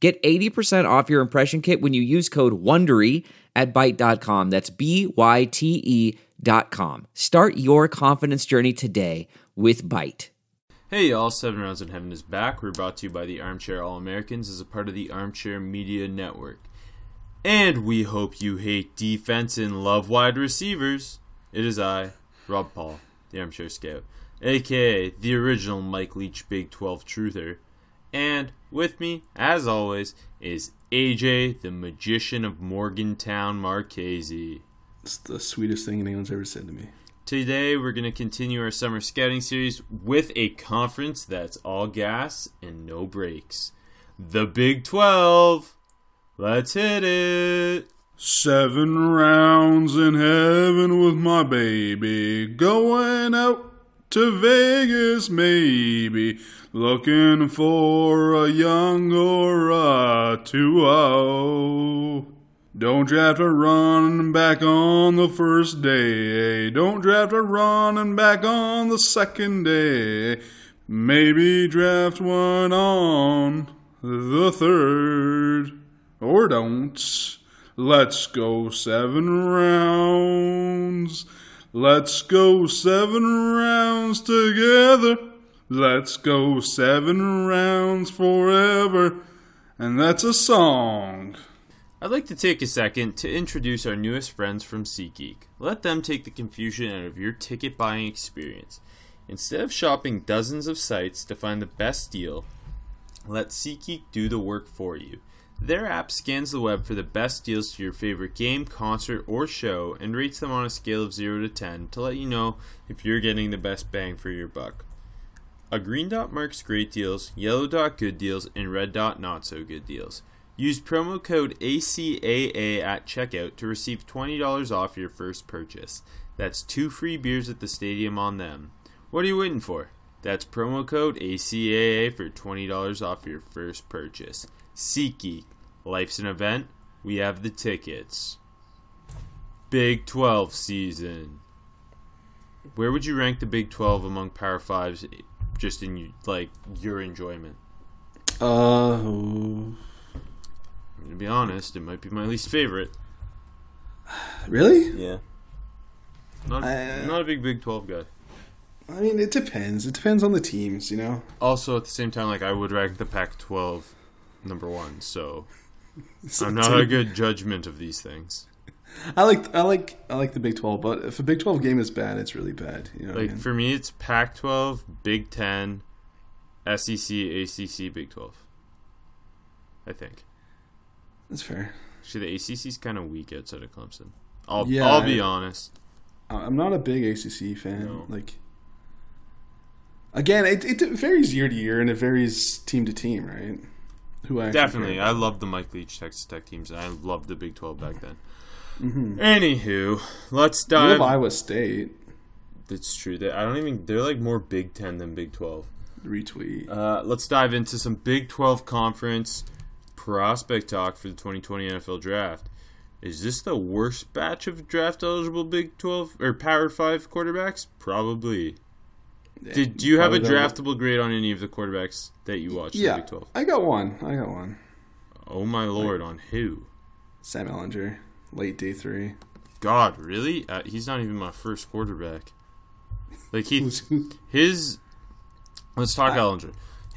Get 80% off your impression kit when you use code WONDERY at Byte.com. That's Byte.com. Start your confidence journey today with Byte. Hey y'all, 7 Rounds in Heaven is back. We're brought to you by the Armchair All-Americans as a part of the Armchair Media Network. And we hope you hate defense and love wide receivers. It is I, Rob Paul, the Armchair Scout, aka the original Mike Leach Big 12 Truther. And with me, as always, is AJ, the magician of Morgantown, Marchese. It's the sweetest thing anyone's ever said to me. Today, we're going to continue our summer scouting series with a conference that's all gas and no brakes. The Big 12. Let's hit it. 7 rounds in heaven with my baby. Going out to Vegas, maybe. Looking for a young or a 2-0. Don't draft a running back on the first day. Don't draft a running back on the second day. Maybe draft one on the third. Or don't. Let's go 7 rounds. Let's go 7 rounds together. Let's go 7 rounds forever. And that's a song. I'd like to take a second to introduce our newest friends from SeatGeek. Let them take the confusion out of your ticket buying experience. Instead of shopping dozens of sites to find the best deal, let SeatGeek do the work for you. Their app scans the web for the best deals to your favorite game, concert, or show and rates them on a scale of 0 to 10 to let you know if you're getting the best bang for your buck. A green dot marks great deals, yellow dot good deals, and red dot not so good deals. Use promo code ACAA at checkout to receive $20 off your first purchase. That's 2 free beers at the stadium on them. What are you waiting for? That's promo code ACAA for $20 off your first purchase. SeatGeek. Life's an event. We have the tickets. Big 12 season. Where would you rank the Big 12 among Power 5s just in like your enjoyment? I'm going to be honest, it might be my least favorite. Really? Yeah. Not a big Big 12 guy. I mean, it depends. It depends on the teams, you know? Also, at the same time, like, I would rank the Pac-12 number 1, so I'm not a good judgment of these things. I like the Big 12, but if a Big 12 game is bad, it's really bad. You know what I mean? For me, it's Pac-12, Big 10, SEC, ACC, Big 12. I think. That's fair. Actually, the ACC's kind of weak outside of Clemson. I'll be honest. I'm not a big ACC fan. No. Like, again, it varies year to year, and it varies team to team, right? Definitely. I love the Mike Leach Texas Tech teams, and I loved the Big 12 back then. Mm-hmm. Anywho, let's dive. You love Iowa State. That's true. They're like more Big 10 than Big 12. Retweet. Let's dive into some Big 12 conference prospect talk for the 2020 NFL Draft. Is this the worst batch of draft-eligible Big 12 or Power 5 quarterbacks? Probably. Yeah, do you have a draftable grade on any of the quarterbacks that you watched in the Big 12? I got one. Oh, my Lord. On who? Sam Ehlinger. Late day 3. God, really? He's not even my first quarterback. Like, let's talk Ehlinger.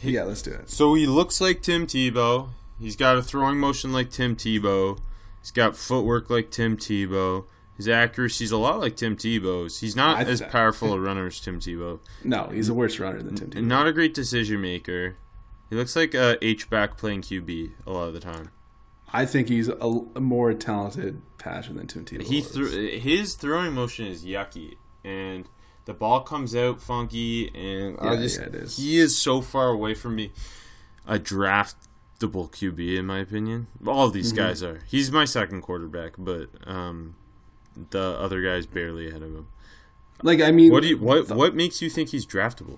Let's do it. So, he looks like Tim Tebow. He's got a throwing motion like Tim Tebow. He's got footwork like Tim Tebow. His accuracy's a lot like Tim Tebow's. He's not as powerful a runner as Tim Tebow. No, he's a worse runner than Tim Tebow. Not a great decision maker. He looks like a H-back playing QB a lot of the time. I think he's a more talented passer than Tim Tebow. His throwing motion is yucky, and the ball comes out funky, and it is. He is so far away from me. A draft comfortable QB, in my opinion. All of these guys are. He's my second quarterback, but the other guy's barely ahead of him. Like, I mean, what makes you think he's draftable?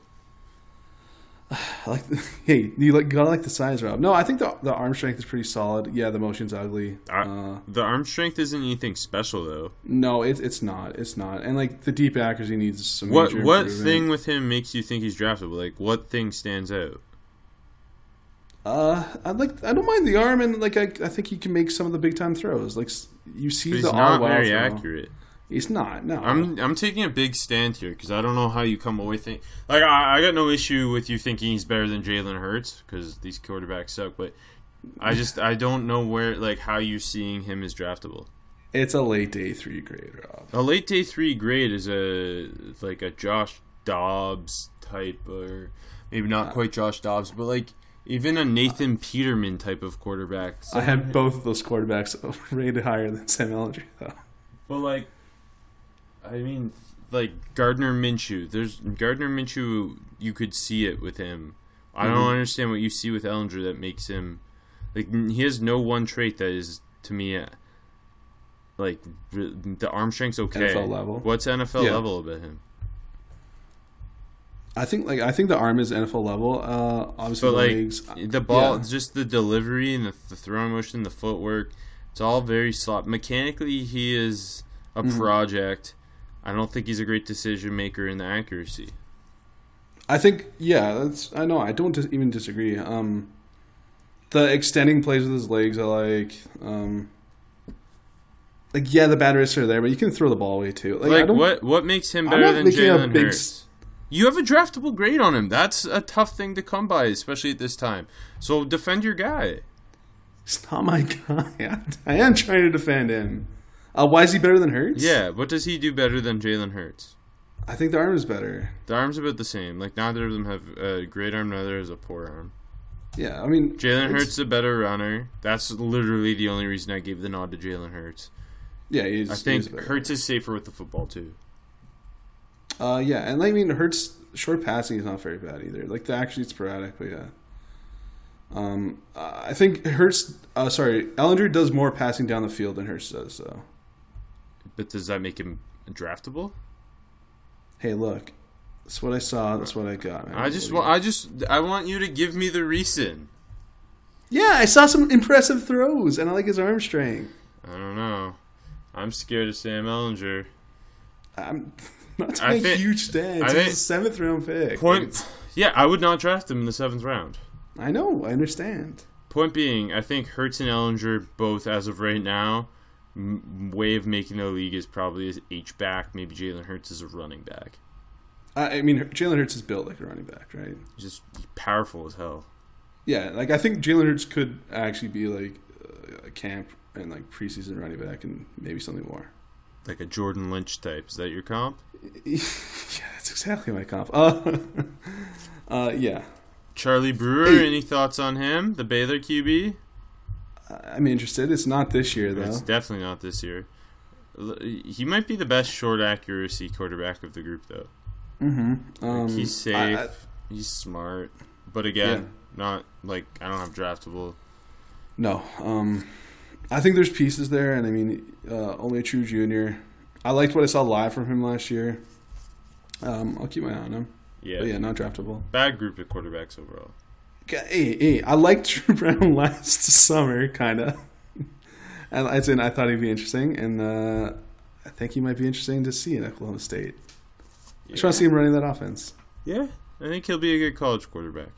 You gotta like the size, Rob. No, I think the arm strength is pretty solid. Yeah, the motion's ugly. The arm strength isn't anything special, though. No, it's not. And like the deep accuracy, he needs some. What thing with him makes you think he's draftable? Like, what thing stands out? I don't mind the arm, and like I think he can make some of the big time throws. Like you see, but he's not very accurate. He's not. No, I'm taking a big stand here because I don't know how you come away thinking. Like I got no issue with you thinking he's better than Jalen Hurts because these quarterbacks suck. But I don't know where how you seeing him as draftable. It's a late day 3 grade, Rob. A late day 3 grade is a Josh Dobbs type, or maybe not quite Josh Dobbs, but like. Even a Nathan Peterman type of quarterback. So. I had both of those quarterbacks rated higher than Sam Ehlinger, though. But, Gardner Minshew. Gardner Minshew, you could see it with him. I don't understand what you see with Ehlinger that makes him... Like, he has no one trait that is, to me, the arm strength's okay. NFL level. What's NFL level about him? I think the arm is NFL level. Obviously, but legs, the ball, just the delivery and the throwing motion, the footwork, it's all very sloppy. Mechanically, he is a project. I don't think he's a great decision maker in the accuracy. I think, I know. I don't even disagree. The extending plays with his legs, I like. The bad risks are there, but you can throw the ball away too. What makes him better than Jalen Hurts? You have a draftable grade on him. That's a tough thing to come by, especially at this time. So defend your guy. It's not my guy. I am trying to defend him. Why is he better than Hurts? Yeah, what does he do better than Jalen Hurts? I think the arm is better. The arm's about the same. Like, neither of them have a great arm, neither is a poor arm. Yeah, I mean... Jalen Hurts is a better runner. That's literally the only reason I gave the nod to Jalen Hurts. Yeah, he is. I think Hurts is safer with the football, too. Hurts' short passing is not very bad either. Like, actually, it's sporadic, but yeah. I think Ehlinger does more passing down the field than Hurts does, though. But does that make him draftable? Hey, look, that's what I saw. That's what I got. Man. I want you to give me the reason. Yeah, I saw some impressive throws, and I like his arm strength. I don't know. I'm scared of Sam Ehlinger. Not to make huge stands. He's a 7th round pick. I would not draft him in the 7th round. I know. I understand. Point being, I think Hurts and Ehlinger both, as of right now, way of making the league is probably as H-back. Maybe Jalen Hurts is a running back. Jalen Hurts is built like a running back, right? Just powerful as hell. Yeah, I think Jalen Hurts could actually be like a camp and like preseason running back and maybe something more. Like a Jordan Lynch type. Is that your comp? Yeah, that's exactly my comp. Charlie Brewer, any thoughts on him? The Baylor QB? I'm interested. It's not this year, though. It's definitely not this year. He might be the best short accuracy quarterback of the group, though. Mm-hmm. He's safe. He's smart. But again, not I don't have draftable. No. I think there's pieces there, and I mean, only a true junior. I liked what I saw live from him last year. I'll keep my eye on him. Yeah, but not draftable. Bad group of quarterbacks overall. Hey, I liked Drew Brown last summer, kind of. And I thought he'd be interesting, and I think he might be interesting to see in Oklahoma State. Yeah. I just want to see him running that offense. Yeah, I think he'll be a good college quarterback.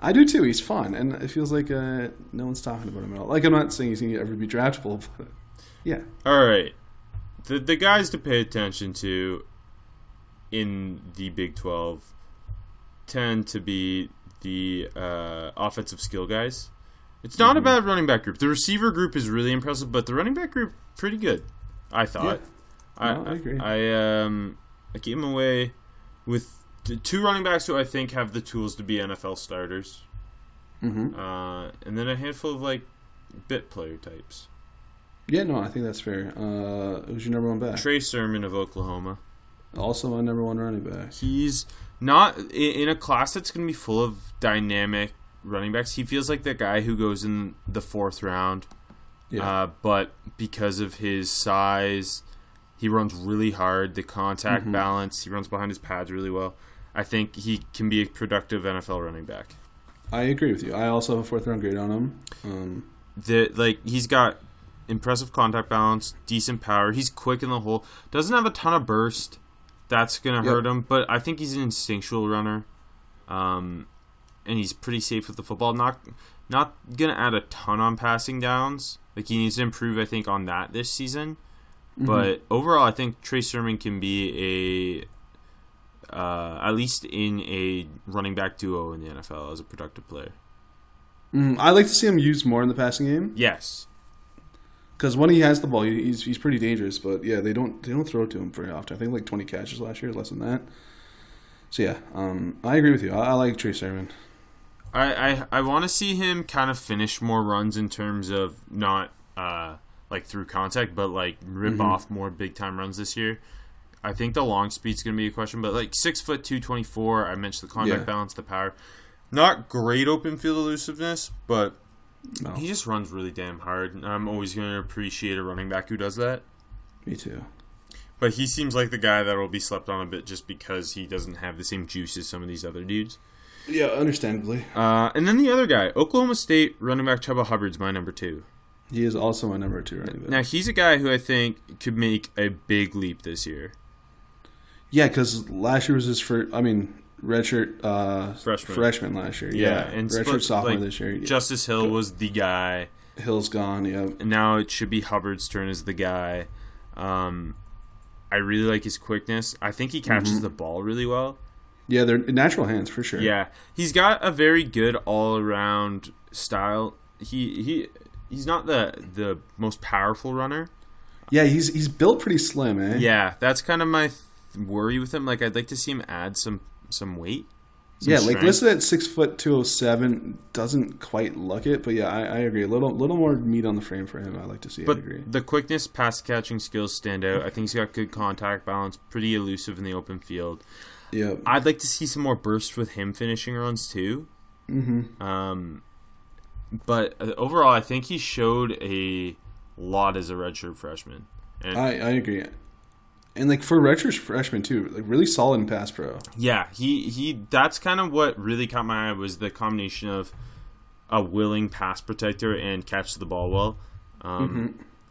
I do too. He's fun, and it feels like no one's talking about him at all. Like, I'm not saying he's going to ever be draftable, but yeah. All right, the guys to pay attention to in the Big 12 tend to be the offensive skill guys. It's not a bad running back group. The receiver group is really impressive, but the running back group pretty good. I thought. Yeah. No, I agree. I came away with. Two running backs who I think have the tools to be NFL starters. Mm-hmm. And then a handful of, bit player types. Yeah, no, I think that's fair. Who's your number one back? Trey Sermon of Oklahoma. Also my number one running back. He's not in a class that's going to be full of dynamic running backs. He feels like the guy who goes in the fourth round. Yeah. But because of his size, he runs really hard. The contact balance, he runs behind his pads really well. I think he can be a productive NFL running back. I agree with you. I also have a fourth round grade on him. He's got impressive contact balance, decent power. He's quick in the hole. Doesn't have a ton of burst. That's going to hurt him. But I think he's an instinctual runner. And he's pretty safe with the football. Not going to add a ton on passing downs. Like, he needs to improve, I think, on that this season. Mm-hmm. But overall, I think Trey Sermon can be a at least in a running back duo in the NFL as a productive player. I'd like to see him used more in the passing game. Yes. Because when he has the ball, he's pretty dangerous. But, yeah, they don't throw to him very often. I think, like, 20 catches last year, less than that. So, yeah, I agree with you. I like Trey Sermon. I want to see him kind of finish more runs in terms of not through contact, but like rip off more big time runs this year. I think the long speed's going to be a question, but like 6 foot 224. I mentioned the contact balance, the power, not great open field elusiveness, but he just runs really damn hard. And I'm always going to appreciate a running back who does that. Me too. But he seems like the guy that will be slept on a bit just because he doesn't have the same juice as some of these other dudes. Yeah, understandably. And then the other guy, Oklahoma State running back Chubba Hubbard's my number two. He is also my number two running back. Now, he's a guy who I think could make a big leap this year. Yeah, because last year was his first, redshirt freshman last year. Yeah, and redshirt sophomore this year. Yeah. Justice Hill was the guy. Hill's gone, yeah. And now it should be Hubbard's turn as the guy. I really like his quickness. I think he catches the ball really well. Yeah, they're natural hands for sure. Yeah, he's got a very good all-around style. He's not the most powerful runner. Yeah, he's built pretty slim, eh? Yeah, that's kind of my worry with him. Like, I'd like to see him add some weight. Strength. Like listed at 6 foot 207 doesn't quite look it, but yeah, I agree. A little more meat on the frame for him. I like to see. But I agree. The quickness, pass catching skills stand out. I think he's got good contact balance, pretty elusive in the open field. Yep. I'd like to see some more bursts with him finishing runs too. Mm-hmm. But overall, I think he showed a lot as a redshirt freshman. And I agree. And like for a redshirt freshman too, like really solid in pass pro. Yeah, he that's kind of what really caught my eye was the combination of a willing pass protector and catch the ball well.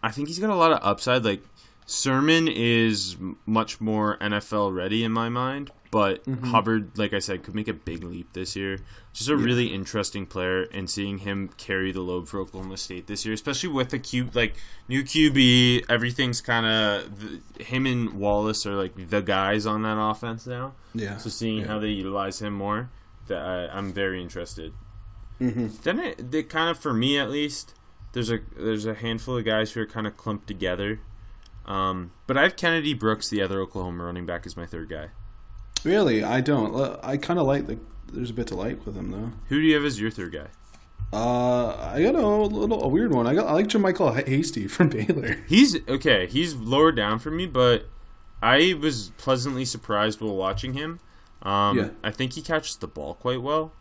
I think he's got a lot of upside. Like, Sermon is much more NFL ready in my mind, but Hubbard, like I said, could make a big leap this year. Just a really interesting player, and seeing him carry the load for Oklahoma State this year, especially with the new QB, everything's kind of him and Wallace are like the guys on that offense now. Yeah. So seeing how they utilize him more, I'm very interested. Then they kind of, for me at least, there's a handful of guys who are kind of clumped together. But I have Kennedy Brooks, the other Oklahoma running back, as my third guy. Really? I don't. I kind of like there's a bit to like with him, though. Who do you have as your third guy? I got a weird one. I like Jermichael Hasty from Baylor. He's lower down for me, but I was pleasantly surprised while watching him. I think he catches the ball quite well.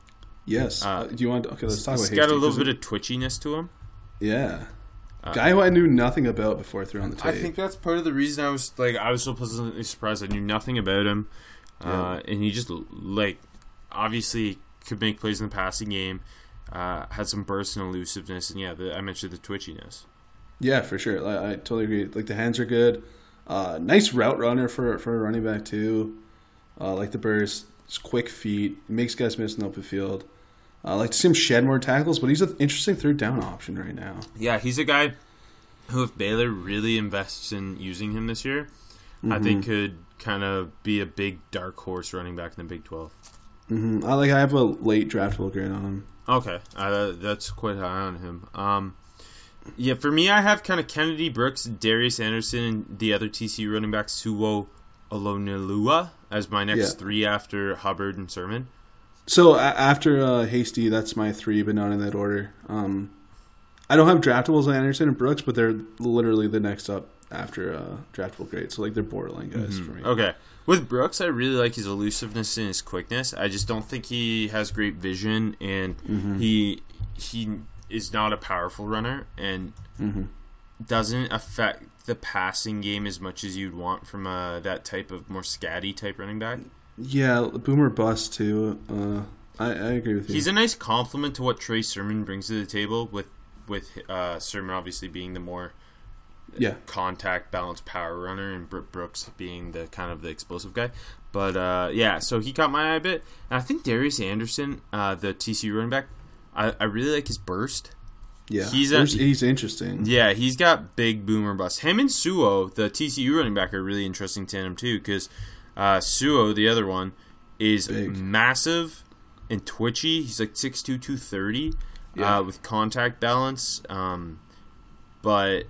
Yes. Let's talk about Hasty. He's got a little bit of twitchiness to him. Yeah. Guy who I knew nothing about before threw on the tape. I think that's part of the reason I was so pleasantly surprised. I knew nothing about him, and he just obviously could make plays in the passing game. Had some burst and elusiveness, and I mentioned the twitchiness. Yeah, for sure. I totally agree. Like, the hands are good. Nice route runner for a running back too. Like the burst, quick feet, makes guys miss in the open field. I like to see him shed more tackles, but he's an interesting third down option right now. Yeah, he's a guy who, if Baylor really invests in using him this year, I think could kind of be a big dark horse running back in the Big 12. I have a late draftable grade on him. Okay, that's quite high on him. For me, I have kind of Kennedy Brooks, Darius Anderson, and the other TCU running back, Sewo Olonilua, as my next three after Hubbard and Sermon. So, after Hasty, that's my three, but not in that order. I don't have draftables on Anderson and Brooks, but they're literally the next up after draftable grade. So, like, they're borderline guys for me. Okay. With Brooks, I really like his elusiveness and his quickness. I just don't think he has great vision, and he is not a powerful runner and doesn't affect the passing game as much as you'd want from that type of more scatty type running back. Yeah, boomer bust, too. I agree with you. He's a nice compliment to what Trey Sermon brings to the table, with Sermon obviously being the more contact, balanced power runner, and Brooks being the kind of the explosive guy. But, so he caught my eye a bit. And I think Darius Anderson, the TCU running back, I really like his burst. Yeah, he's interesting. Yeah, he's got big boomer bust. Him and Sewo, the TCU running back, are really interesting to him, too, because Sewo, the other one, is big, massive and twitchy. He's like 6'2", 230. Yeah. With contact balance, but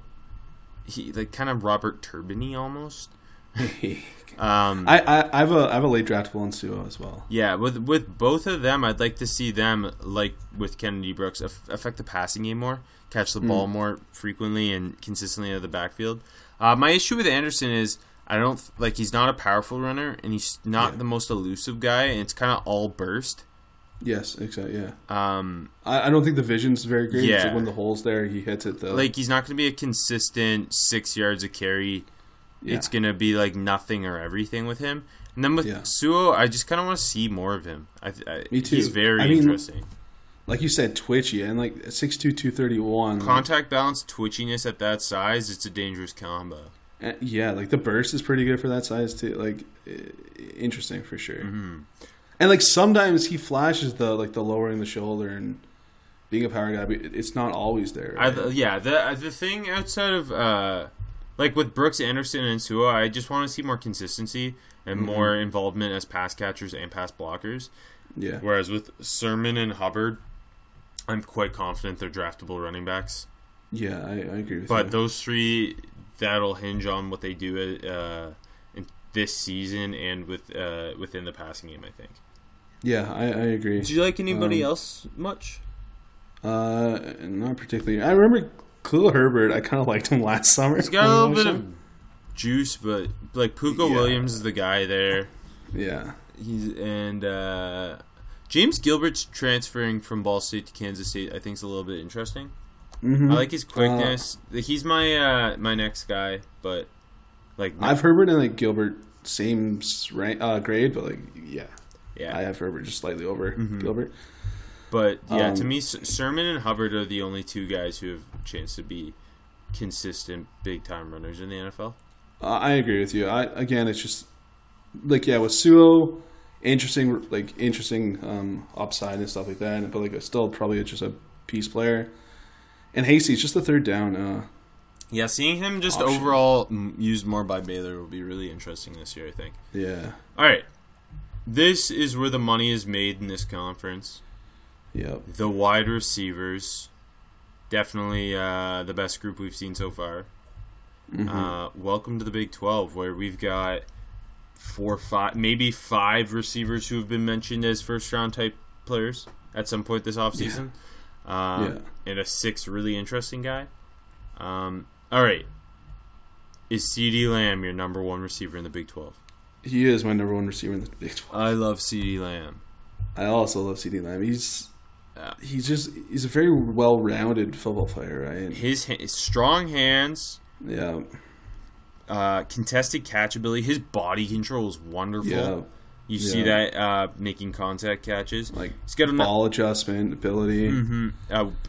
he like kind of Robert Turbin-y almost. I have a late draftable on Sewo as well. Yeah, with both of them, I'd like to see them, like with Kennedy Brooks, affect the passing game more, catch the ball more frequently and consistently out of the backfield. My issue with Anderson is I don't like he's not a powerful runner and he's not the most elusive guy, and it's kind of all burst. Yes, exactly, yeah. I don't think the vision's very great. Yeah. It's like when the hole's there, he hits it, though. Like, he's not going to be a consistent 6 yards a carry. Yeah. It's going to be, like, nothing or everything with him. And then with Sewo, I just kind of want to see more of him. Me too. He's very interesting. Like you said, twitchy, and, like, 6'2", 231. Contact balance, twitchiness at that size, it's a dangerous combo. Yeah, like, the burst is pretty good for that size, too. Like, interesting for sure. Mm-hmm. And, like, sometimes he flashes the lowering the shoulder and being a power guy, but it's not always there. Right? The thing outside of, like, with Brooks, Anderson, and Sewo, I just want to see more consistency and more involvement as pass catchers and pass blockers. Yeah. Whereas with Sermon and Hubbard, I'm quite confident they're draftable running backs. Yeah, I agree with that. But those three, that'll hinge on what they do this season and within the passing game, I think. Yeah, I agree. Did you like anybody else much? Not particularly. I remember Khalil Herbert. I kind of liked him last summer. He's got a little bit of juice, but like Puka Williams is the guy there. Yeah. And James Gilbert's transferring from Ball State to Kansas State, I think, is a little bit interesting. Mm-hmm. I like his quickness. He's my next guy, but like I've Herbert and like Gilbert same rank, grade, but like yeah. Yeah, I have Herbert just slightly over Gilbert. But, yeah, to me, Sermon and Hubbard are the only two guys who have a chance to be consistent big-time runners in the NFL. I agree with you. Again, it's just, like, yeah, with Sewo, interesting upside and stuff like that, but, like, it's still probably just a piece player. And Hasty's just the third down yeah, seeing him just option. Overall used more by Baylor will be really interesting this year, I think. Yeah. All right. This is where the money is made in this conference. Yep. The wide receivers, definitely the best group we've seen so far. Mm-hmm. Welcome to the Big 12, where we've got 4, 5, maybe 5 receivers who have been mentioned as first-round type players at some point this offseason. Yeah. And a 6th really interesting guy. All right. Is CeeDee Lamb your number 1 receiver in the Big 12? He is my number 1 receiver in the Big 12. I love CeeDee Lamb. I also love CeeDee Lamb. He's a very well-rounded football player, right? His strong hands. Yeah. Contested catch ability. His body control is wonderful. Yeah. You see that making contact catches. Like he's got ball adjustment ability. Mm-hmm.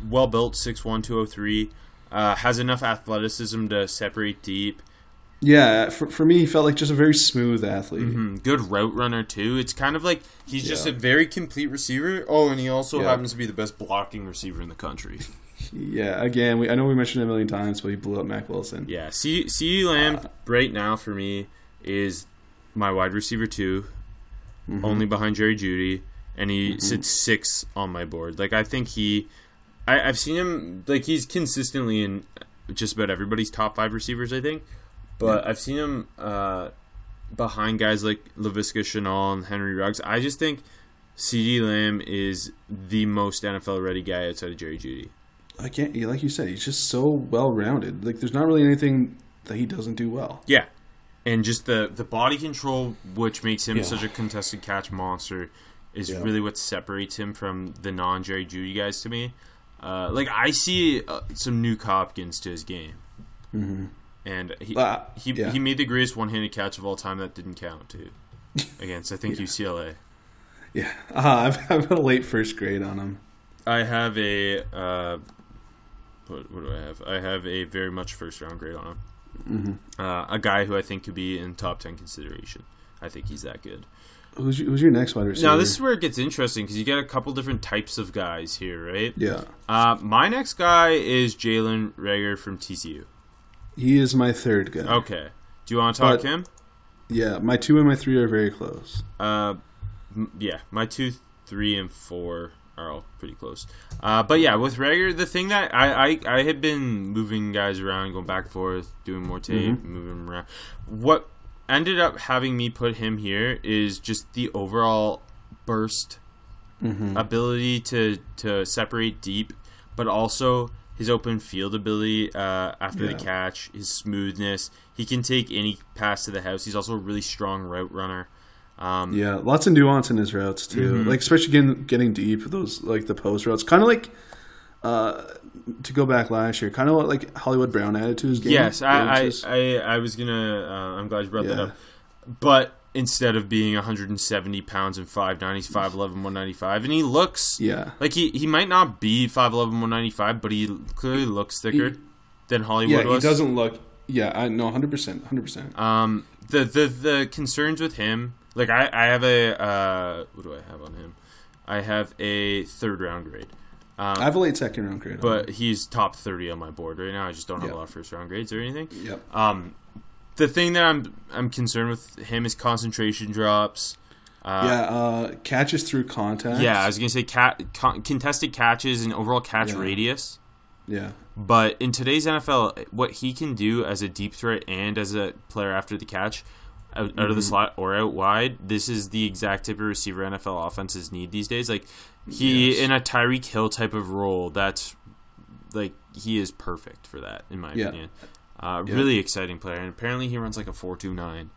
Well-built, 6'1", 203. Has enough athleticism to separate deep. Yeah, for me, he felt like just a very smooth athlete. Mm-hmm. Good route runner, too. It's kind of like he's just a very complete receiver. Oh, and he also happens to be the best blocking receiver in the country. Yeah, again, I know we mentioned it a million times, but he blew up Mack Wilson. Yeah, CeeDee Lamb right now for me is my wide receiver, too, only behind Jerry Judy, and he sits 6 on my board. Like, I think I've seen him, like, he's consistently in just about everybody's top 5 receivers, I think. But I've seen him behind guys like Laviska Shenault and Henry Ruggs. I just think CeeDee Lamb is the most NFL-ready guy outside of Jerry Judy. Like you said, he's just so well-rounded. Like, there's not really anything that he doesn't do well. Yeah. And just the body control, which makes him such a contested catch monster, is really what separates him from the non-Jerry Judy guys to me. Like, I see some Nuke Hopkins to his game. Mm-hmm. And he made the greatest one-handed catch of all time that didn't count, too, against, I think, UCLA. Yeah. I've got a late first grade on him. I have a what do I have? I have a very much first-round grade on him. Mm-hmm. A guy who I think could be in top 10 consideration. I think he's that good. Who's your next wide receiver? Now, this is where it gets interesting because you got a couple different types of guys here, right? Yeah. My next guy is Jalen Reagor from TCU. He is my third guy. Okay. Do you want to talk him? Yeah, my 2 and my 3 are very close. My 2, 3, and 4 are all pretty close. But yeah, with Reagor, the thing that I had been moving guys around, going back and forth, doing more tape, moving them around. What ended up having me put him here is just the overall burst ability to separate deep, but also his open field ability after the catch, his smoothness. He can take any pass to the house. He's also a really strong route runner. Lots of nuance in his routes too. Like, especially getting deep, those, like, the post routes. Kind of like to go back last year, kind of like Hollywood Brown added to his game. Yes, I was gonna. I'm glad you brought that up. But instead of being 170 pounds and 5'9", he's 5'11", 195, and he looks like he might not be 5'11", 195, but he clearly looks thicker than Hollywood. Yeah, he doesn't look. Yeah, I know 100%. The concerns with him. Like, I have a what do I have on him? I have a third-round grade. I have a late second-round grade. But he's top 30 on my board right now. I just don't have a lot of first-round grades or anything. Yep. The thing that I'm concerned with him is concentration drops. Catches through contact. Yeah, I was going to say contested catches and overall catch radius. Yeah. But in today's NFL, what he can do as a deep threat and as a player after the catch – out of the slot or out wide, this is the exact type of receiver NFL offenses need these days. Like, he in a Tyreek Hill type of role, that's like, he is perfect for that, in my opinion. Really exciting player, and apparently he runs like a 4.29.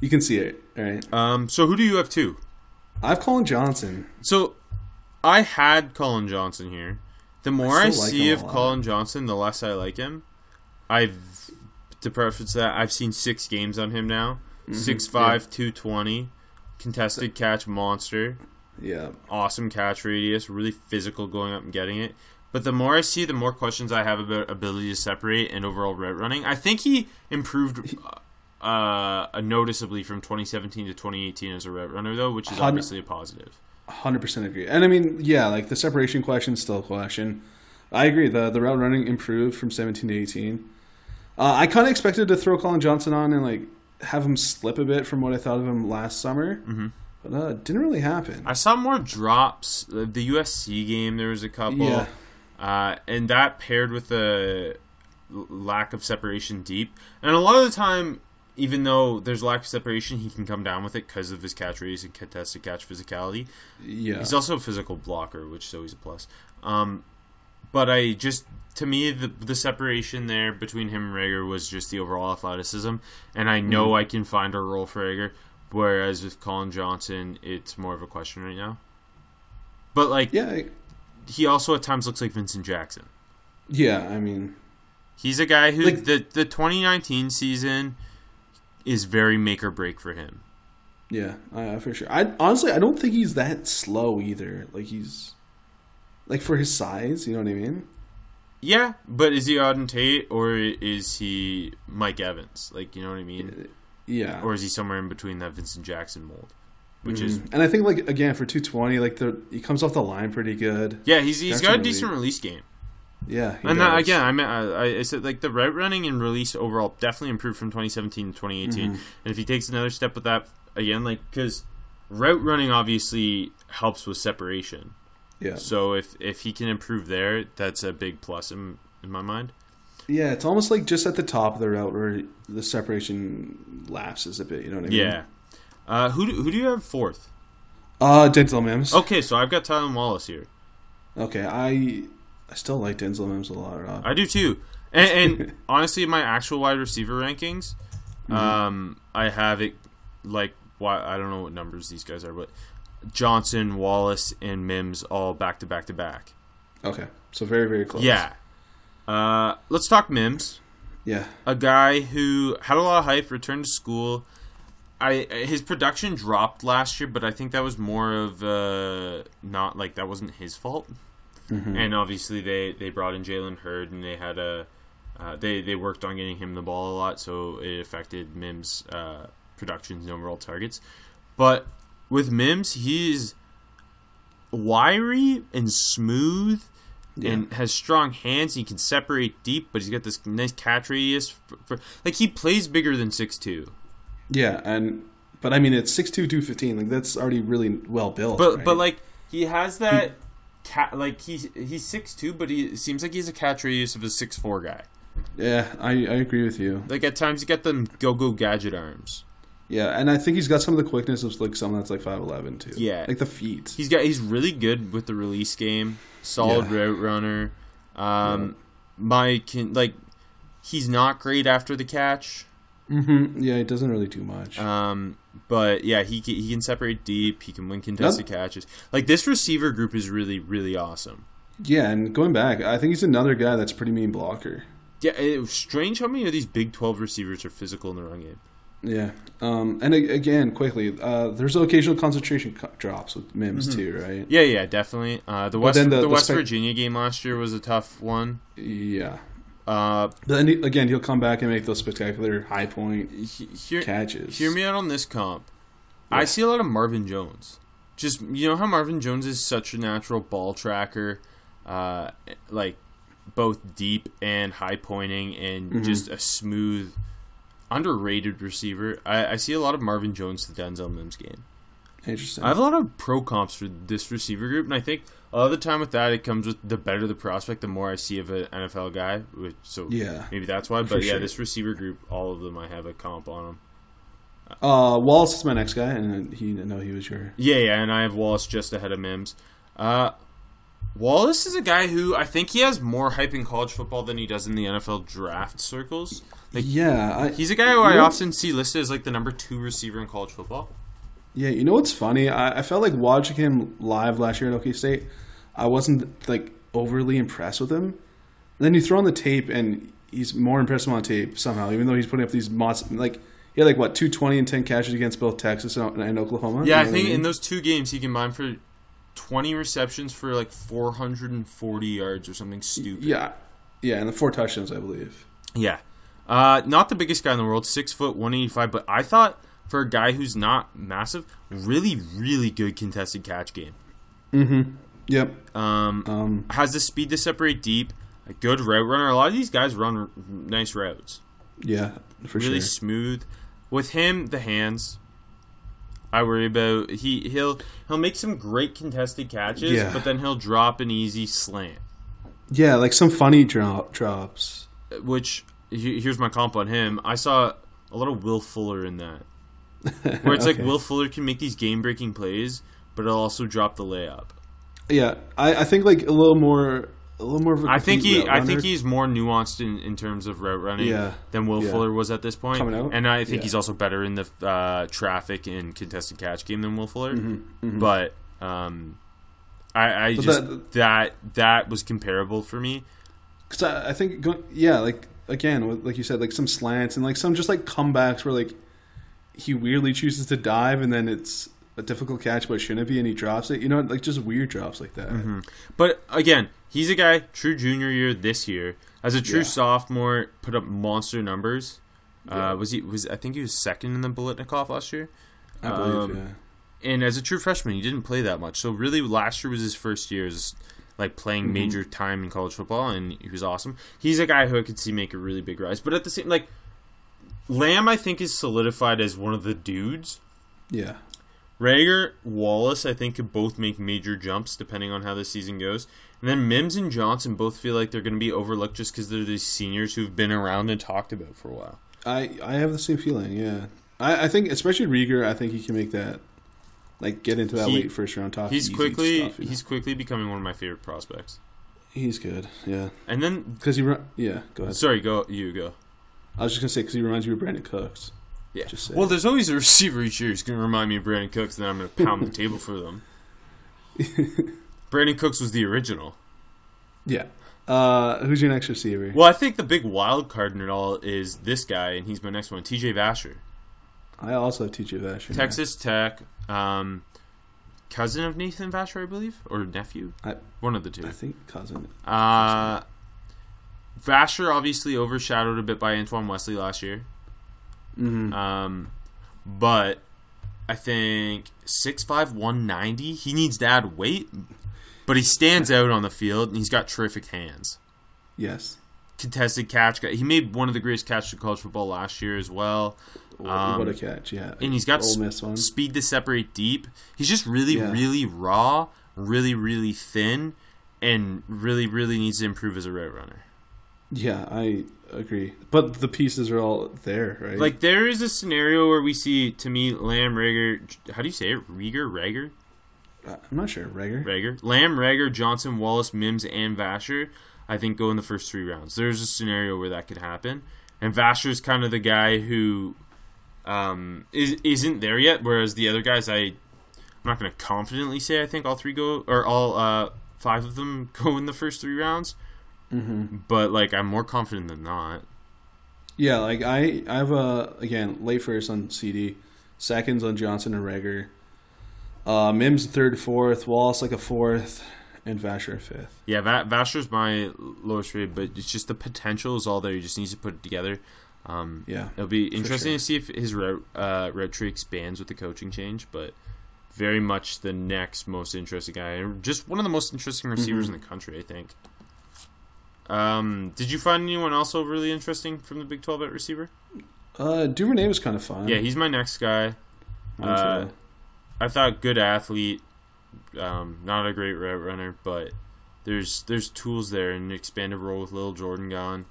You can see it, all right. So who do you have too? I have Collin Johnson. So I had Collin Johnson here. The more I see of Collin Johnson, the less I like him. To preference that, I've seen 6 games on him now. 6'5", 220, contested catch monster. Yeah. Awesome catch radius, really physical going up and getting it. But the more I see, the more questions I have about ability to separate and overall route running. I think he improved noticeably from 2017 to 2018 as a route runner, though, which is obviously a positive. 100% agree. And, I mean, like, the separation question is still a question. I agree. The route running improved from 17 to 18. I kind of expected to throw Collin Johnson on and, like, have him slip a bit from what I thought of him last summer. But it didn't really happen. I saw more drops. The USC game, there was a couple. Yeah. And that paired with the lack of separation deep. And a lot of the time, even though there's lack of separation, he can come down with it because of his catch radius and contested catch physicality. Yeah. He's also a physical blocker, which is always a plus. But I just... To me, the separation there between him and Reagor was just the overall athleticism, and I know I can find a role for Reagor, whereas with Collin Johnson, it's more of a question right now. But, like, he also at times looks like Vincent Jackson. Yeah, I mean... He's a guy who, like, the 2019 season is very make or break for him. Yeah, for sure. Honestly, I don't think he's that slow either. Like, he's... Like, for his size, you know what I mean? Yeah, but is he Auden Tate or is he Mike Evans? Like, you know what I mean? Yeah. Or is he somewhere in between that Vincent Jackson mold? Which is, and I think, like, again, for 220, like, he comes off the line pretty good. Yeah, he's got a decent release game. Yeah, and that, again, I said, like, the route running and release overall definitely improved from 2017 to 2018. And if he takes another step with that again, like, because route running obviously helps with separation. Yeah. So if he can improve there, that's a big plus in my mind. Yeah, it's almost like just at the top of the route where the separation lapses a bit. You know what I mean? Yeah. Who do you have fourth? Denzel Mims. Okay, so I've got Tylan Wallace here. Okay, I I still like Denzel Mims a lot, Rob. I do too. And honestly, my actual wide receiver rankings, I have it like I don't know what numbers these guys are, but Johnson, Wallace, and Mims all back to back to back. Okay, so very, very close. Yeah. Let's talk Mims. Yeah. A guy who had a lot of hype, returned to school. His production dropped last year, but I think that was more of not like that wasn't his fault. Mm-hmm. And obviously they brought in Jalen Hurd, and they had they worked on getting him the ball a lot, so it affected Mims' productions and overall targets. But with Mims, he's wiry and smooth, and has strong hands. He can separate deep, but he's got this nice catch radius. Like, he plays bigger than 6'2". Yeah, but I mean, it's 6'2", 215. Like, that's already really well built. But right? But like, he has that. He's 6'2", but he seems like he's a catch radius of a 6'4" guy. Yeah, I agree with you. Like, at times you get them go gadget arms. Yeah, and I think he's got some of the quickness of like someone that's like 5'11" too. Yeah, like the feet. He's really good with the release game. Solid route runner. He's not great after the catch. Mm-hmm. Yeah, he doesn't really do much. But yeah, he can separate deep. He can win contested catches. Like, this receiver group is really, really awesome. Yeah, and going back, I think he's another guy that's pretty mean blocker. Yeah, it's strange how many of these Big 12 receivers are physical in the run game. Yeah, and again, quickly, there's occasional concentration drops with Mims too, right? Yeah, yeah, definitely. The West Virginia game last year was a tough one. Yeah. But then again, he'll come back and make those spectacular high point catches. Hear me out on this comp. Yeah. I see a lot of Marvin Jones. Just, you know how Marvin Jones is such a natural ball tracker, like both deep and high pointing, and just a smooth, underrated receiver. I see a lot of Marvin Jones to Denzel Mims game. Interesting. I have a lot of pro comps for this receiver group, and I think a lot of the time with that, it comes with the better the prospect, the more I see of an NFL guy. Maybe that's why. But sure. This receiver group, all of them, I have a comp on them. Wallace is my next guy, and he was your... Yeah, and I have Wallace just ahead of Mims. Wallace is a guy who I think he has more hype in college football than he does in the NFL draft circles. Like, yeah. He's a guy who I often see listed as like the number 2 receiver in college football. Yeah, you know what's funny? I felt like watching him live last year at OK State, I wasn't like overly impressed with him. And then you throw on the tape, and he's more impressive on tape somehow, even though he's putting up these like he had 220 and 10 catches against both Texas and Oklahoma. Yeah, I think in those 2 games he combined for 20 receptions for 440 yards or something stupid. Yeah, and the 4 touchdowns, I believe. Yeah, not the biggest guy in the world, 6 foot 185, but I thought, for a guy who's not massive, really, really good contested catch game. Mm-hmm. Yep. Has the speed to separate deep. A good route runner. A lot of these guys run nice routes. Yeah, for sure. Really smooth. With him, the hands. I worry about he'll make some great contested catches, but then he'll drop an easy slant. Yeah, like some funny drops. Which, here's my comp on him. I saw a lot of Will Fuller in that. Where it's like Will Fuller can make these game-breaking plays, but it'll also drop the layup. Yeah, I think a little more of a I think he's more nuanced in terms of route running than Will Fuller was at this point. And I think he's also better in the traffic and contested catch game than Will Fuller. But that was comparable for me. Because I think, again, like you said, some slants and some just comebacks where he weirdly chooses to dive, and then it's a difficult catch, but it shouldn't be, and he drops it. You know, just weird drops like that. Mm-hmm. But, again, he's a guy, true junior year this year. As a true sophomore, put up monster numbers. Yeah. I think he was second in the Biletnikoff last year. I believe, And as a true freshman, he didn't play that much. So, really, last year was his first year, playing major time in college football, and he was awesome. He's a guy who I could see make a really big rise. But at the same, Lamb, I think, is solidified as one of the dudes. Yeah. Reagor, Wallace, I think, could both make major jumps depending on how the season goes. And then Mims and Johnson both feel like they're going to be overlooked just because they're these seniors who've been around and talked about for a while. I have the same feeling, yeah. I think, especially Reagor, I think he can make that, get into that late first round talk. He's quickly becoming one of my favorite prospects. He's good, yeah. And then because go ahead. Sorry, go. I was just gonna say because he reminds me of Brandin Cooks. Yeah. Just well, there's always a receiver each year who's gonna remind me of Brandin Cooks, and then I'm gonna pound the table for them. Brandin Cooks was the original. Yeah. Who's your next receiver? Well, I think the big wild card in it all is this guy, and he's my next one, TJ Vasher. I also have TJ Vasher. Texas Tech, cousin of Nathan Vasher, I believe, or nephew. One of the two. I think cousin. Vasher obviously overshadowed a bit by Antoine Wesley last year. Mm-hmm. But I think 6'5", 190, he needs to add weight. But he stands out on the field, and he's got terrific hands. Yes. Contested catch. He made one of the greatest catches in college football last year as well. What a catch, yeah. And he's got speed to separate deep. He's just really raw, really thin, and really needs to improve as a route runner. Yeah, I agree. But the pieces are all there, right? Like, there is a scenario where we see, to me, Lamb, Reagor. How do you say it? Reagor? I'm not sure. Reagor. Lamb, Reagor, Johnson, Wallace, Mims, and Vasher, I think, go in the first three rounds. There's a scenario where that could happen. And Vasher's kind of the guy who isn't there yet, whereas the other guys, I'm not going to confidently say I think all three go, or all five of them go in the first three rounds. Mm-hmm. But, like, I'm more confident than not. Yeah, like, I have late first on CD, seconds on Johnson and Reagor. Mims third, fourth, Wallace a fourth, and Vasher fifth. Yeah, Vasher's my lowest rate, but it's just the potential is all there. He just needs to put it together. It'll be interesting to see if his route tree expands with the coaching change, but very much the next most interesting guy, and just one of the most interesting receivers in the country, I think. Did you find anyone else really interesting from the Big 12 at receiver? Duvernay was kind of fun. Yeah, he's my next guy. I thought good athlete, not a great route runner, but there's tools there, and an expanded role with Lil Jordan gone.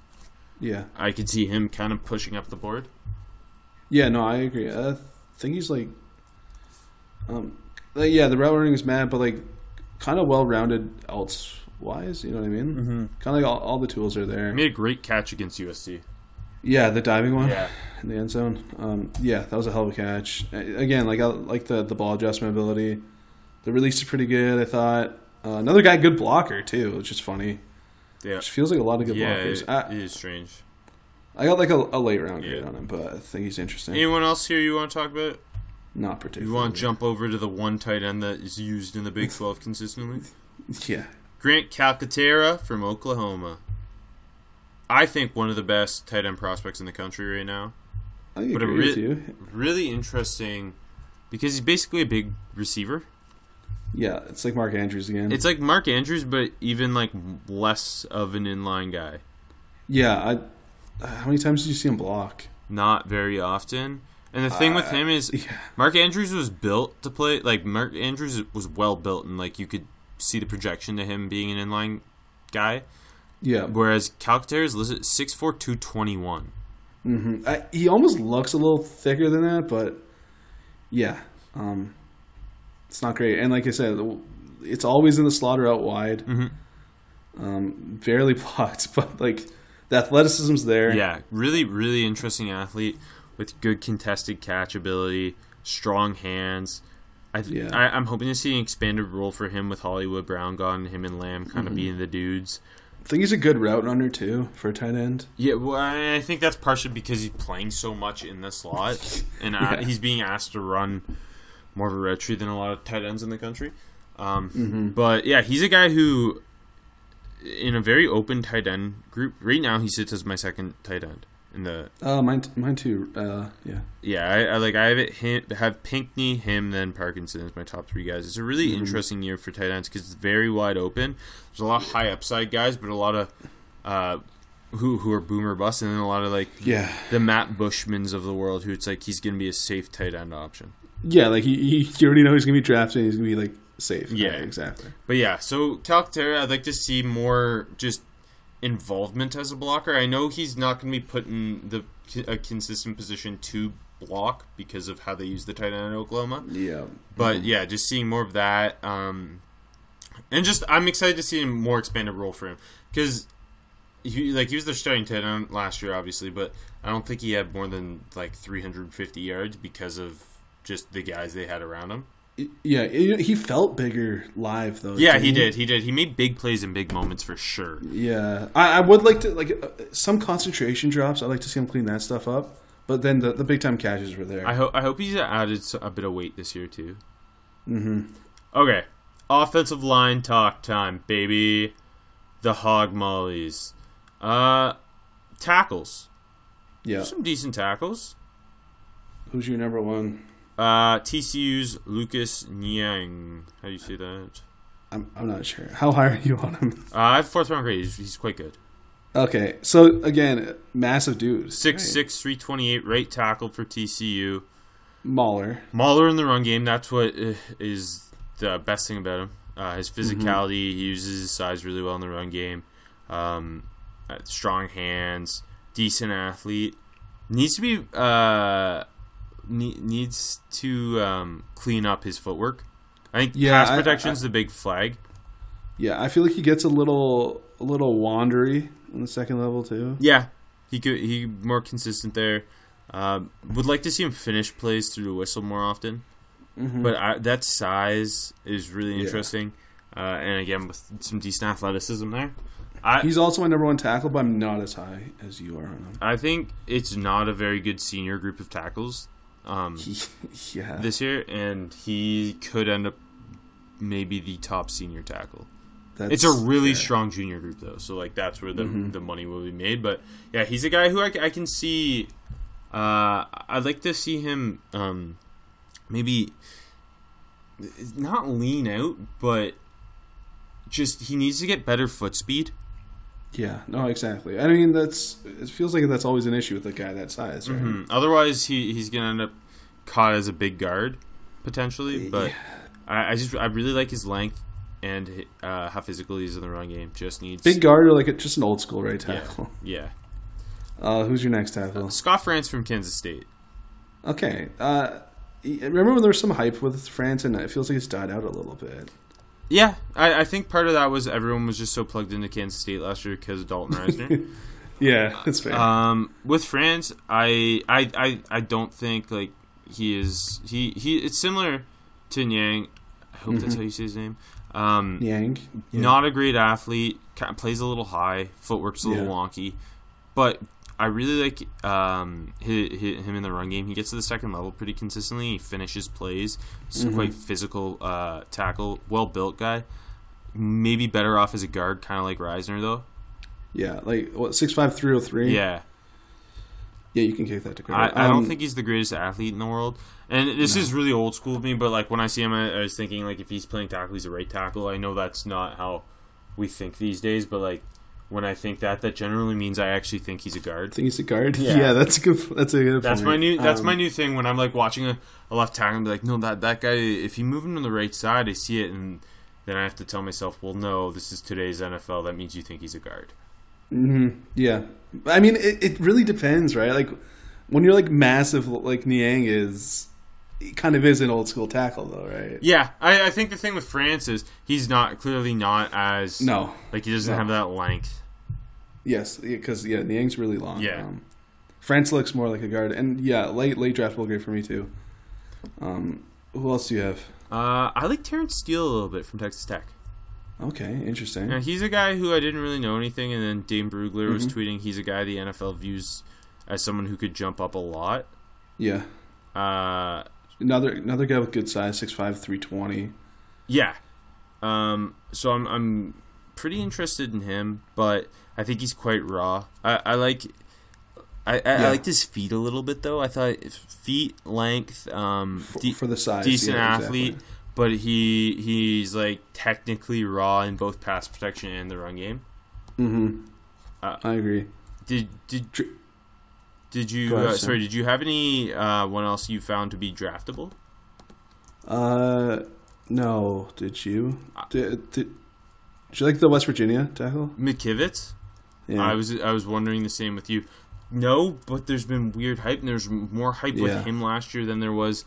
Yeah. I could see him kind of pushing up the board. Yeah, no, I agree. I think he's the route running is mad, but kind of well-rounded outs-wise, you know what I mean? Mm-hmm. Kind of all the tools are there. He made a great catch against USC. Yeah, the diving one in the end zone. That was a hell of a catch. Again, I like the ball adjustment ability. The release is pretty good, I thought. Another guy, good blocker, too, which is funny. Yeah. Which feels like a lot of good blockers. It is strange. I got a late round grade on him, but I think he's interesting. Anyone else here you want to talk about? Not particularly. You want to jump over to the one tight end that is used in the Big 12 consistently? Yeah. Grant Calcaterra from Oklahoma. I think one of the best tight end prospects in the country right now. I agree with you. Really interesting because he's basically a big receiver. Yeah, it's like Mark Andrews again. It's like Mark Andrews, but even less of an inline guy. Yeah, how many times did you see him block? Not very often. And the thing with him is Mark Andrews was built to play. Mark Andrews was well built, and you could see the projection to him being an inline guy. Yeah. Whereas Calcaterra is listed at 6'4", 221. Mm-hmm. He almost looks a little thicker than that, but it's not great. And like I said, it's always in the slot or out wide. Mm-hmm. Barely blocked, but the athleticism's there. Yeah, really interesting athlete with good contested catch ability, strong hands. I'm hoping to see an expanded role for him with Hollywood Brown gone, him and Lamb kind of being the dudes. I think he's a good route runner, too, for a tight end. Yeah, well, I think that's partially because he's playing so much in the slot, and he's being asked to run more of a route tree than a lot of tight ends in the country. But, he's a guy who, in a very open tight end group, right now he sits as my second tight end. Mine too, yeah. Yeah, I have Pinkney, him, then Parkinson as my top three guys. It's a really interesting year for tight ends because it's very wide open. There's a lot of high upside guys, but a lot of who are boomer bust, and then a lot of the Matt Bushmans of the world who it's he's going to be a safe tight end option. Yeah, you already know he's going to be drafted and he's going to be safe. Yeah, exactly. But so Calcaterra, I'd like to see more just involvement as a blocker. I know he's not going to be put in a consistent position to block because of how they use the tight end in Oklahoma. Yeah. But, just seeing more of that. And just, I'm excited to see a more expanded role for him. Because he was their starting tight end last year, obviously, but I don't think he had more than, 350 yards because of just the guys they had around him. Yeah, he felt bigger live, though. Yeah, he did. He made big plays in big moments for sure. Yeah. I would like to, some concentration drops. I'd like to see him clean that stuff up. But then the big-time catches were there. I hope he's added a bit of weight this year, too. Mm-hmm. Okay. Offensive line talk time, baby. The hog mollies. Tackles. Yeah. Some decent tackles. Who's your number one? TCU's Lucas Niang. How do you see that? I'm not sure. How high are you on him? I have fourth round grade. He's quite good. Okay. So, again, massive dude. 6'6", 328, right tackle for TCU. Mauler in the run game. That's what is the best thing about him. His physicality. Mm-hmm. He uses his size really well in the run game. Strong hands. Decent athlete. Needs to clean up his footwork. I think pass protection is the big flag. Yeah, I feel like he gets a little wandery on the second level too. Yeah, he more consistent there. Would like to see him finish plays through the whistle more often. Mm-hmm. But that size is really interesting. Yeah. And again, with some decent athleticism there. He's also my number one tackle, but I'm not as high as you are on him. I think it's not a very good senior group of tackles this year, and he could end up maybe the top senior tackle. It's a really strong junior group, though, so that's where the money will be made. But, yeah, he's a guy who I can see. I'd like to see him maybe not lean out, but just he needs to get better foot speed. Yeah, no, exactly. I mean, it feels like that's always an issue with a guy that size, right? Mm-hmm. Otherwise, he's going to end up caught as a big guard, potentially. But yeah. I really like his length and how physical he is in the run game. Just needs big guard or just an old school right tackle. Yeah. Who's your next tackle? Scott France from Kansas State. Okay. Remember when there was some hype with France, and it feels like it's died out a little bit. Yeah, I think part of that was everyone was just so plugged into Kansas State last year because of Dalton Reisner. Yeah, that's fair. With France, I don't think he is he. It's similar to Niang. I hope that's how you say his name. Niang, yeah. Not a great athlete. Kind of plays a little high. Footwork's a little wonky, but I really like him in the run game. He gets to the second level pretty consistently. He finishes plays. He's a quite physical tackle. Well-built guy. Maybe better off as a guard, kind of like Reisner, though. Yeah, 6'5", 303? Yeah. Yeah, you can kick that to credit. I don't think he's the greatest athlete in the world. And this is really old school of me, but when I see him, I was thinking, if he's playing tackle, he's a right tackle. I know that's not how we think these days, but, when I think that generally means I actually think he's a guard. Think he's a guard? Yeah, that's good. That's a good. That's point. My new thing when I'm watching a left tackle and be no, that guy. If you move him to the right side, I see it, and then I have to tell myself, well, no, this is today's NFL. That means you think he's a guard. Mm-hmm. Yeah, I mean it really depends, right? When you're massive, Niang is. He kind of is an old school tackle, though, right? Yeah, I think the thing with France is he's clearly not as he doesn't have that length. Yes, because Niang's really long. Yeah, France looks more like a guard, and late draft will great for me too. Who else do you have? I like Terrence Steele a little bit from Texas Tech. Okay, interesting. Now, he's a guy who I didn't really know anything, and then Dane Brugler was tweeting he's a guy the NFL views as someone who could jump up a lot. Yeah. Another guy with good size, 6'5", 320. Yeah. So I'm pretty interested in him, but I think he's quite raw. I liked his feet a little bit, though. I thought feet, length, for the size, decent athlete, exactly. But he's technically raw in both pass protection and the run game. Mm-hmm. I agree. Did you did you have any one else you found to be draftable? No. Did you? Did you like the West Virginia tackle? McKivitz? Yeah. I was wondering the same with you. No, but there's been weird hype, and there's more hype with him last year than there was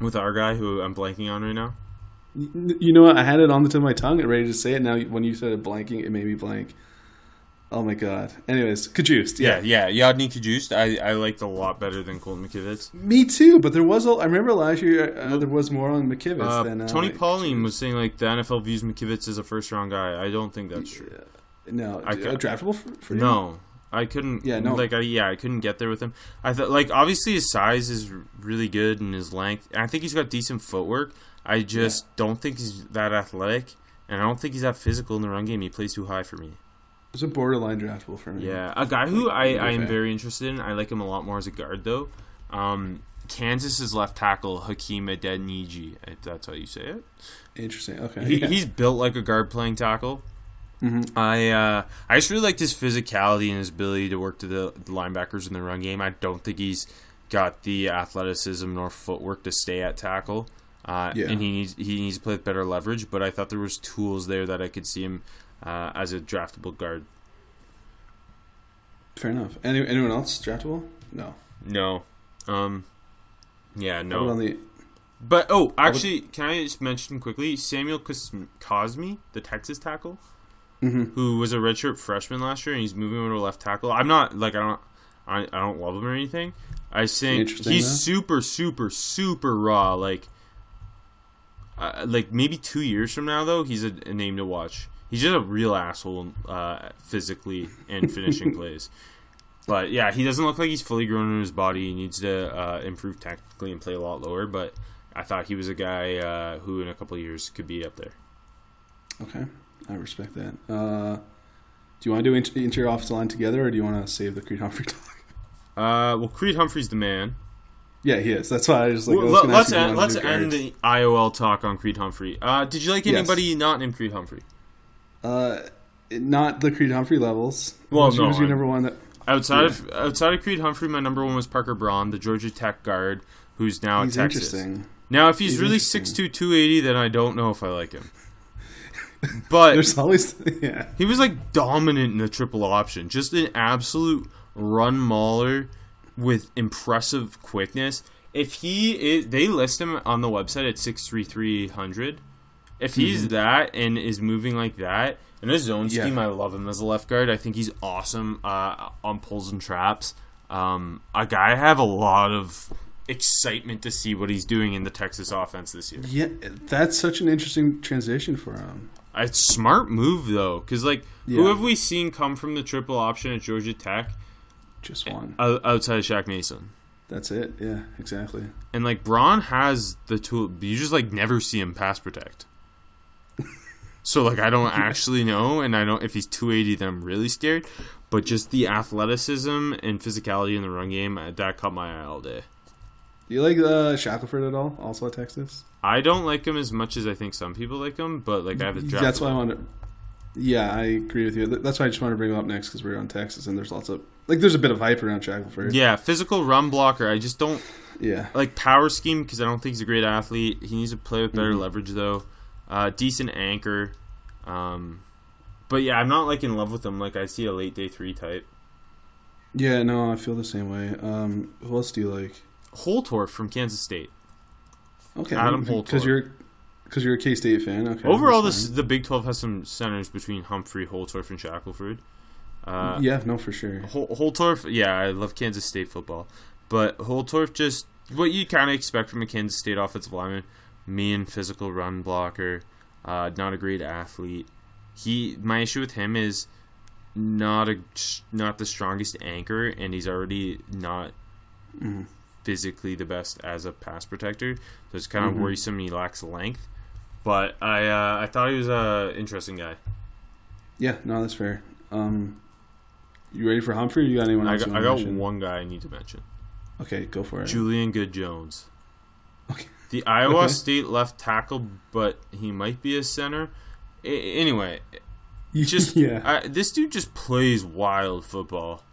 with our guy who I'm blanking on right now. You know what? I had it on the tip of my tongue and ready to say it. Now, when you started blanking, it made me blank. Oh, my God. Anyways, Cajuiced. Yeah. Yadni Cajuiced. I liked a lot better than Colton McKivitz. Me too, but there was I remember last year there was more on McKivitz than... Tony Pauline was saying, the NFL views McKivitz as a first-round guy. I don't think that's true. No. Draftable for you? No. I couldn't... Yeah, no. I couldn't get there with him. I thought, obviously his size is really good and his length. And I think he's got decent footwork. I just don't think he's that athletic, and I don't think he's that physical in the run game. He plays too high for me. It's a borderline draftable for me. Yeah, a guy who I am very interested in. I like him a lot more as a guard, though. Kansas's left tackle, Hakeem Adeniji. That's how you say it? Interesting. Okay. He's built like a guard playing tackle. Mm-hmm. I just really liked his physicality and his ability to work to the linebackers in the run game. I don't think he's got the athleticism nor footwork to stay at tackle. And he needs to play with better leverage, but I thought there was tools there that I could see him as a draftable guard. Fair enough. Anyone else draftable? No. No. Can I just mention quickly Samuel Cosmi, the Texas tackle, who was a redshirt freshman last year, and he's moving over to left tackle. I'm not I don't love him or anything. I think he's super, super, super raw. Maybe 2 years from now, though, he's a name to watch. He's just a real asshole physically and finishing plays. But, yeah, he doesn't look like he's fully grown in his body. He needs to improve tactically and play a lot lower. But I thought he was a guy who in a couple of years could be up there. Okay. I respect that. Do you want to do interior offensive line together, or do you want to save the Creed Humphrey talk? Creed Humphrey's the man. Yeah, he is. That's why I just let's end the IOL talk on Creed Humphrey. Did you like anybody not named Creed Humphrey? Not the Creed Humphrey levels. Well, no. Was your number one outside of Creed Humphrey, my number one was Parker Braun, the Georgia Tech guard, who's now at Texas. Interesting. Now, if he's really 6'2", 280, then I don't know if I like him. But there's always he was dominant in the triple option, just an absolute run mauler with impressive quickness. If he is, they list him on the website at 6'3", 300. If he's that and is moving like that in a zone scheme, I love him as a left guard. I think he's awesome on pulls and traps. A guy I have a lot of excitement to see what he's doing in the Texas offense this year. Yeah, that's such an interesting transition for him. A smart move though, because who have we seen come from the triple option at Georgia Tech? Just one. Outside of Shaq Mason. That's it. Yeah, exactly. And Braun has the tool. You just never see him pass protect. So I don't actually know, and I don't if he's 280, then I'm really scared. But just the athleticism and physicality in the run game, that caught my eye all day. Do you like Shackelford at all? Also at Texas? I don't like him as much as I think some people like him, but I have a draft. That's why I wanted. Yeah, I agree with you. That's why I just want to bring him up next because we're on Texas and there's lots of there's a bit of hype around Shackelford. Yeah, physical run blocker. I just don't power scheme because I don't think he's a great athlete. He needs to play with better leverage though. Decent anchor, but yeah, I'm not in love with him. I see a late day 3 type. Yeah, no, I feel the same way. Who else do you like? Holtorf from Kansas State. Okay, Adam Holtorf. Because you're a K-State fan. Okay. Overall, the Big 12 has some centers between Humphrey, Holtorf, and Shackelford. For sure. Holtorf, I love Kansas State football. But Holtorf, just what you kind of expect from a Kansas State offensive lineman, mean physical run blocker, not a great athlete. My issue with him is not the strongest anchor, and he's already not physically the best as a pass protector. So it's kind of worrisome. He lacks length. But I thought he was an interesting guy. Yeah, no, that's fair. You ready for Humphrey or you got anyone else? I got one guy I need to mention. Okay, go for it. Julian Good-Jones. Okay. The Iowa State left tackle, but he might be a center. Anyway, just this dude just plays wild football.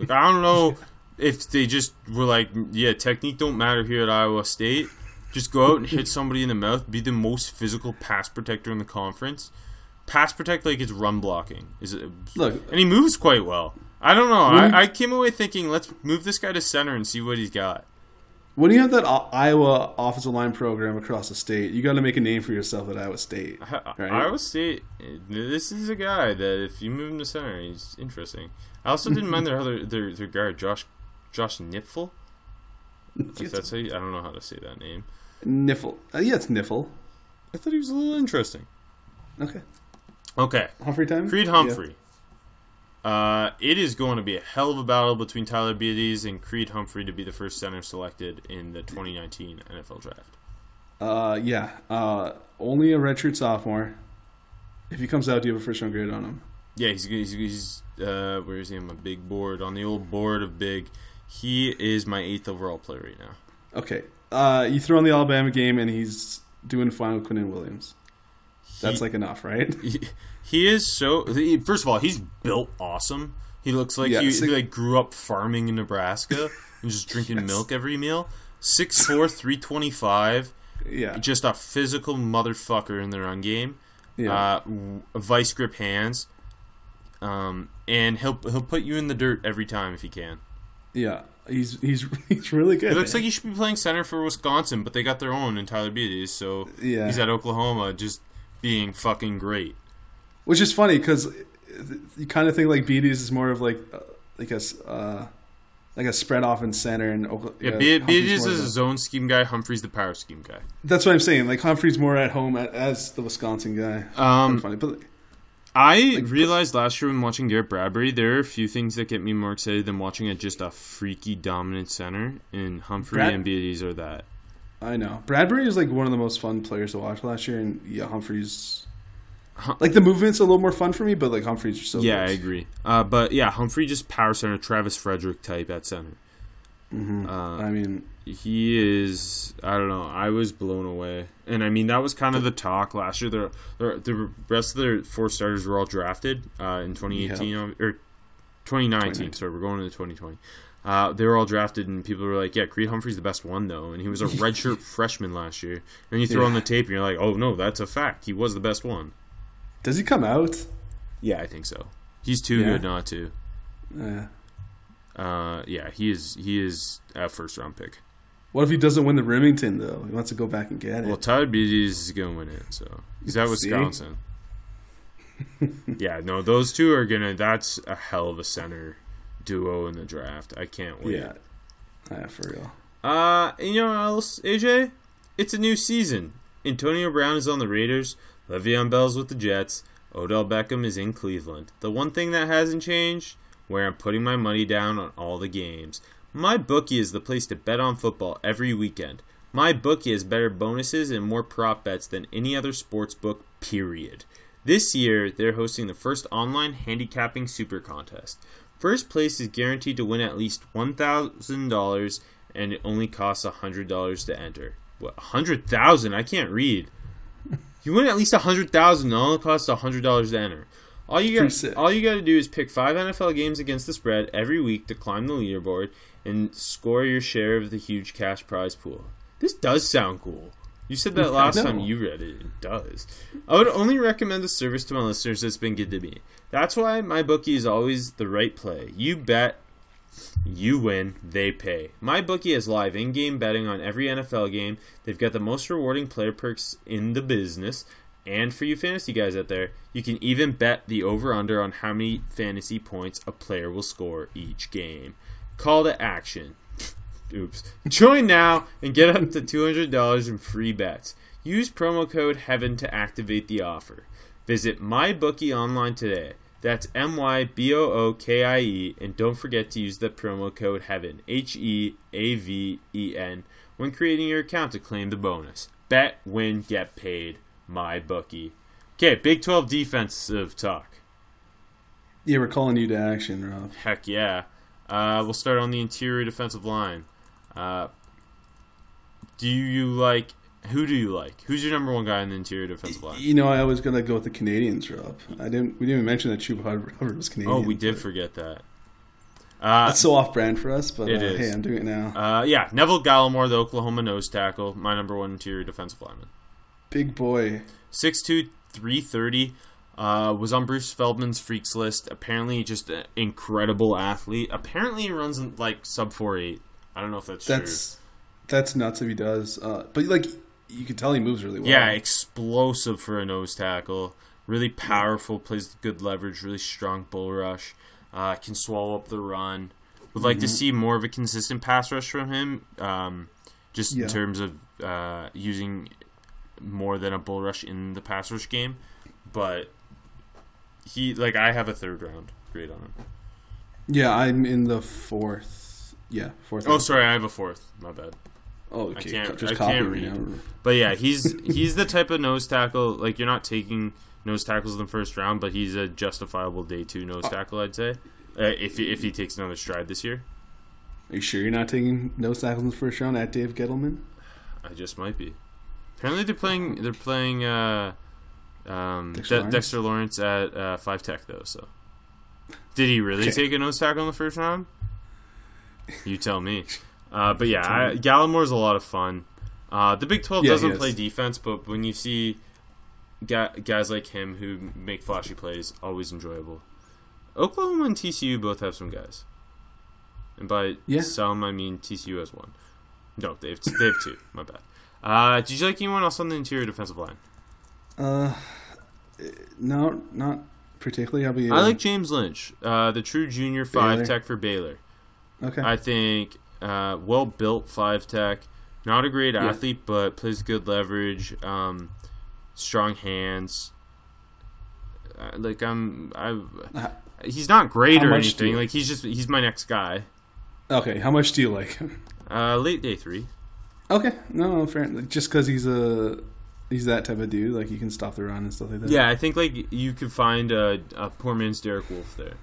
I don't know if they just were technique don't matter here at Iowa State. Just go out and hit somebody in the mouth. Be the most physical pass protector in the conference. Pass protect like it's run blocking. And he moves quite well. I don't know. I came away thinking, let's move this guy to center and see what he's got. When you have that Iowa offensive line program across the state, you got to make a name for yourself at Iowa State. Right? Iowa State, this is a guy that if you move him to center, he's interesting. I also didn't mind their guard, Josh Nipfel. That's how you, I don't know how to say that name. Nipfel. Yeah, it's Nipfel. I thought he was a little interesting. Okay. Humphrey time? Creed Humphrey. Yeah. It is going to be a hell of a battle between Tyler Beatties and Creed Humphrey to be the first center selected in the 2019 NFL Draft. Only a redshirt sophomore. If he comes out, do you have a first-round grade on him? Yeah, he's where is he on my big board? On the old board of big. He is my 8th overall player right now. Okay. You throw in the Alabama game, and he's doing fine with Quinnen Williams. That's like enough, right? He is so... First of all, he's built awesome. He looks like he like grew up farming in Nebraska and just drinking milk every meal. 6'4", 325. Yeah. Just a physical motherfucker in the run game. Yeah. Vice grip hands. And he'll put you in the dirt every time if he can. Yeah, he's really good. It looks like he should be playing center for Wisconsin, but they got their own in Tyler Beatties, so he's at Oklahoma just being fucking great. Which is funny because you kind of think like Beatties is more of like a spread off in center, and Beatties is a zone scheme guy. Humphrey's the power scheme guy. That's what I'm saying. Like Humphrey's more at home as the Wisconsin guy. Funny, but. I realized last year when watching Garrett Bradbury, there are a few things that get me more excited than watching just a freaky dominant center, and Humphrey and Beatties are that. I know. Bradbury is like one of the most fun players to watch last year, and Humphrey's... Like the movement's a little more fun for me, but like Humphrey's just so good. I agree. Humphrey just power center, Travis Frederick type at center. Mm-hmm. He is, I don't know, I was blown away. And, that was kind of the talk last year. The rest of their four starters were all drafted in 2018, or 2019. Sorry, we're going into 2020. They were all drafted, and people were like, yeah, Creed Humphrey's the best one, though. And he was a redshirt freshman last year. And you throw on the tape, and you're like, oh, no, that's a fact. He was the best one. Does he come out? Yeah, I think so. He's too good not to. Yeah. He is a first-round pick. What if he doesn't win the Remington, though? He wants to go back and get it. Well, Tyler Beatties is going to win it, so. He's at Wisconsin. Those two are going to – that's a hell of a center duo in the draft. I can't wait. Yeah, for real. And you know what else, AJ? It's a new season. Antonio Brown is on the Raiders. Le'Veon Bell's with the Jets. Odell Beckham is in Cleveland. The one thing that hasn't changed, where I'm putting my money down on all the games – My bookie is the place to bet on football every weekend. My bookie has better bonuses and more prop bets than any other sports book, period. This year, they're hosting the first online handicapping super contest. First place is guaranteed to win at least $1,000, and it only costs $100 to enter. What, $100,000? I can't read. You win at least $100,000, and it only costs $100 to enter. All you got to do is pick 5 NFL games against the spread every week to climb the leaderboard and score your share of the huge cash prize pool. This does sound cool. You said that last time you read it. It does. I would only recommend the service to my listeners that's been good to me. That's why MyBookie is always the right play. You bet, you win, they pay. MyBookie has live in-game betting on every NFL game. They've got the most rewarding player perks in the business. And for you fantasy guys out there, you can even bet the over-under on how many fantasy points a player will score each game. Call to action. Oops. Join now and get up to $200 in free bets. Use promo code HEAVEN to activate the offer. Visit MyBookie online today. That's MyBookie. And don't forget to use the promo code HEAVEN, HEAVEN, when creating your account to claim the bonus. Bet, win, get paid. My bookie. Okay, Big 12 defensive talk. Yeah, we're calling you to action, Rob. Heck yeah. We'll start on the interior defensive line. Who do you like? Who's your number one guy in the interior defensive line? You know, I was going to go with the Canadians, Rob. We didn't even mention that Chubba Hubbard was Canadian. Oh, we did forget that. That's so off-brand for us, but it is. Hey, I'm doing it now. Neville Gallimore, the Oklahoma nose tackle, my number one interior defensive lineman. Big boy. 6'2", 330, was on Bruce Feldman's freaks list. Apparently just an incredible athlete. Apparently he runs like sub 4.8. I don't know if that's true. That's nuts if he does. But, like, you can tell he moves really well. Yeah, explosive for a nose tackle. Really powerful, plays good leverage, really strong bull rush. Can swallow up the run. Would like to see more of a consistent pass rush from him, just in terms of using more than a bull rush in the pass rush game. But he, like, I have a third round grade on him. Yeah, I'm in the fourth. Yeah, fourth. Oh, sorry, I have a fourth. My bad. Oh, okay. I can't read. Now. But yeah, he's the type of nose tackle, like, you're not taking nose tackles in the first round, but he's a justifiable day two nose tackle, I'd say, if he takes another stride this year. Are you sure you're not taking nose tackles in the first round at Dave Gettleman? I just might be. Apparently they're playing Dexter Lawrence at 5 Tech though. So did he really take a nose tackle in the first round? You tell me. But yeah, Gallimore's a lot of fun. The Big 12 doesn't play defense, but when you see guys like him who make flashy plays, always enjoyable. Oklahoma and TCU both have some guys. And by some, I mean TCU has one. No, they have two. My bad. Did you like anyone else on the interior defensive line? No, not particularly. I like James Lynch, the true junior 5-tech for Baylor. Okay. I think well-built 5-tech. Not a great athlete, but plays good leverage. Strong hands. He's not great or anything. Like, he's my next guy. Okay, how much do you like him? Late day 3. Okay, no, fair. Just because he's that type of dude, like, you can stop the run and stuff like that. Yeah, I think, like, you could find a poor man's Derek Wolfe there.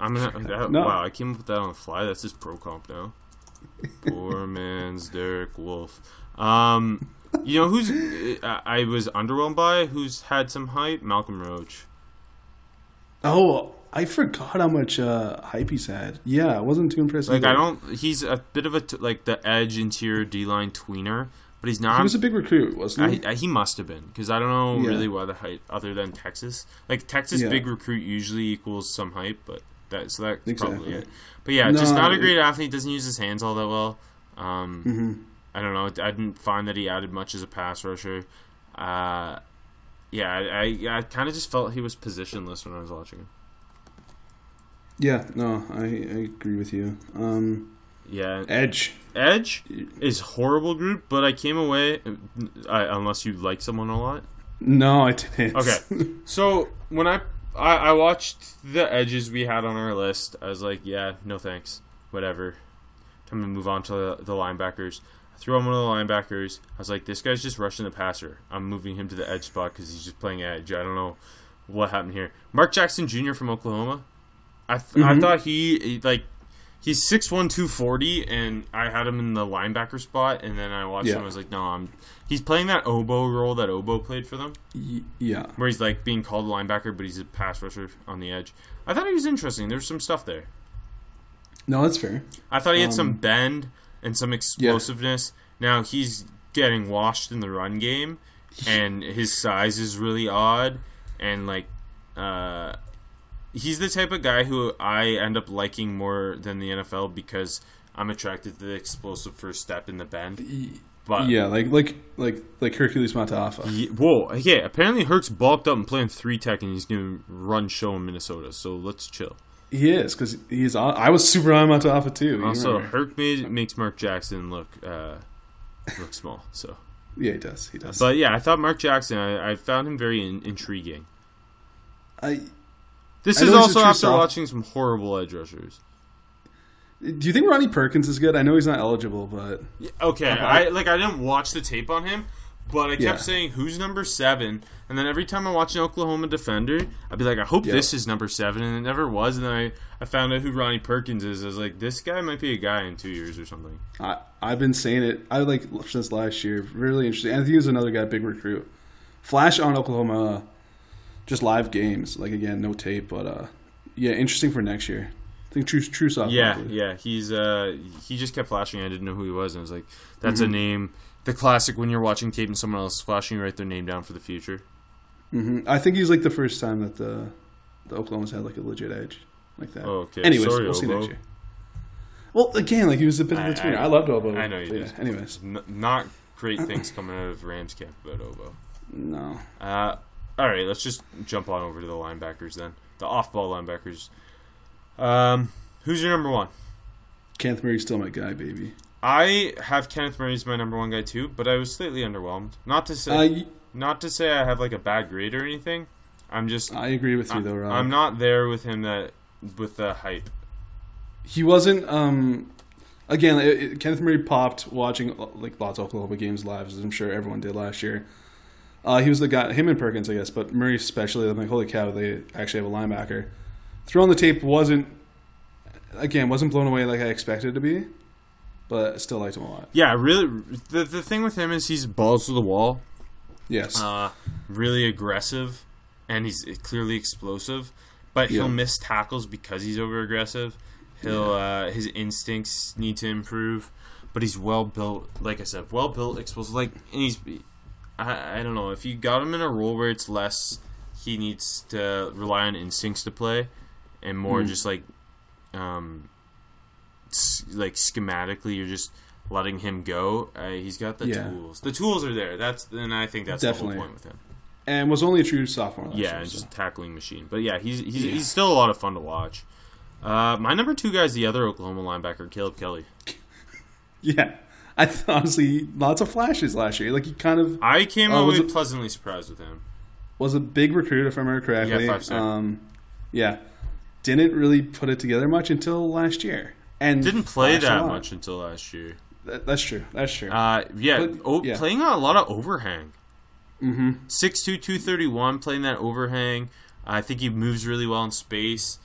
Wow, I came up with that on the fly. That's his pro comp now. Poor man's Derek Wolfe. You know who's I was underwhelmed by? Who's had some hype? Malcolm Roach. Oh, I forgot how much hype he's had. Yeah, I wasn't too impressed. Like, either. He's a bit of a like the edge interior D-line tweener, but he's not. He was a big recruit, wasn't he? He must have been, because I don't know really why the hype, other than Texas. Like, Texas big recruit usually equals some hype, but that's probably it. But yeah, just not a great athlete. Doesn't use his hands all that well. I don't know. I didn't find that he added much as a pass rusher. I kind of just felt he was positionless when I was watching him. Yeah, no, I agree with you. Edge is horrible group, but I came away, unless you like someone a lot. No, I didn't. Okay, so when I watched the edges we had on our list, I was like, yeah, no thanks, whatever. Time to move on to the linebackers. Threw on one of the linebackers. I was like, this guy's just rushing the passer. I'm moving him to the edge spot because he's just playing edge. I don't know what happened here. Mark Jackson Jr. from Oklahoma. I thought he's 6'1", 240, and I had him in the linebacker spot, and then I watched him. I was like, no, he's playing that oboe role that Oboe played for them. Yeah. Where he's, like, being called a linebacker, but he's a pass rusher on the edge. I thought he was interesting. There's some stuff there. No, that's fair. I thought he had some bend and some explosiveness. Yeah. Now he's getting washed in the run game, and his size is really odd. And, like, he's the type of guy who I end up liking more than the NFL because I'm attracted to the explosive first step in the bend. But yeah, like Hercules Mataafa. Whoa, yeah. Apparently, Herc's bulked up and playing 3-tech, and he's going to run show in Minnesota. So let's chill. He is, because he's. I was super on Mataafa too. Also, Herc makes Mark Jackson look small. So yeah, he does. But yeah, I thought Mark Jackson. I found him very intriguing. This is also after watching some horrible edge rushers. Do you think Ronnie Perkins is good? I know he's not eligible, but okay. I didn't watch the tape on him, but I kept saying, who's number 7? And then every time I watch an Oklahoma defender, I'd be like, I hope this is number 7. And it never was. And then I found out who Ronnie Perkins is. I was like, this guy might be a guy in 2 years or something. I've been saying it. I like since last year. Really interesting. I think he was another guy, big recruit. Flash on Oklahoma. Just live games. Like, again, no tape. But, interesting for next year. I think true sophomore. Yeah. He's he just kept flashing. I didn't know who he was. And I was like, that's a name. The classic when you're watching tape and someone else flashing, you write their name down for the future. I think he's like the first time that the Oklahoma's had like a legit edge like that. Oh, okay. Anyways, we'll see next year. Well, again, like he was a bit of a tweener. I loved Obo. I know you did. Anyways. Not great things coming out of Rams camp about Obo. No. All right, let's just jump on over to the linebackers then. The off-ball linebackers. Who's your number one? Kenneth Murray's still my guy, baby. I have Kenneth Murray as my number one guy too, but I was slightly underwhelmed. Not to say I have like a bad grade or anything. I agree with you though, Rob. I'm not there with him with the hype. He wasn't. Again, Kenneth Murray popped watching like lots of Oklahoma games live, as I'm sure everyone did last year. He was the guy, him and Perkins, I guess, but Murray especially. I'm like, holy cow, they actually have a linebacker. Throwing the tape wasn't blown away like I expected it to be. But I still liked him a lot. Yeah, really. The thing with him is he's balls to the wall. Yes. Really aggressive, and he's clearly explosive. But he'll miss tackles because he's over aggressive. His instincts need to improve. But he's well built. Like I said, well built, explosive. Like, and he's. I don't know if you got him in a role where it's less. He needs to rely on instincts to play, and more just like. Like schematically, you're just letting him go. He's got the tools. The tools are there. I think that's definitely the whole point with him. And was only a true sophomore last year. Yeah, just a tackling machine. But yeah, he's still a lot of fun to watch. My number two guy is the other Oklahoma linebacker, Caleb Kelly. Yeah, honestly lots of flashes last year. Like he kind of I came away pleasantly surprised with him. Was a big recruit if I remember correctly. Yeah, 5'7". Didn't really put it together much until last year. And didn't play that much until last year. That's true. Playing on a lot of overhang. 6'2", 231, playing that overhang. I think he moves really well in space.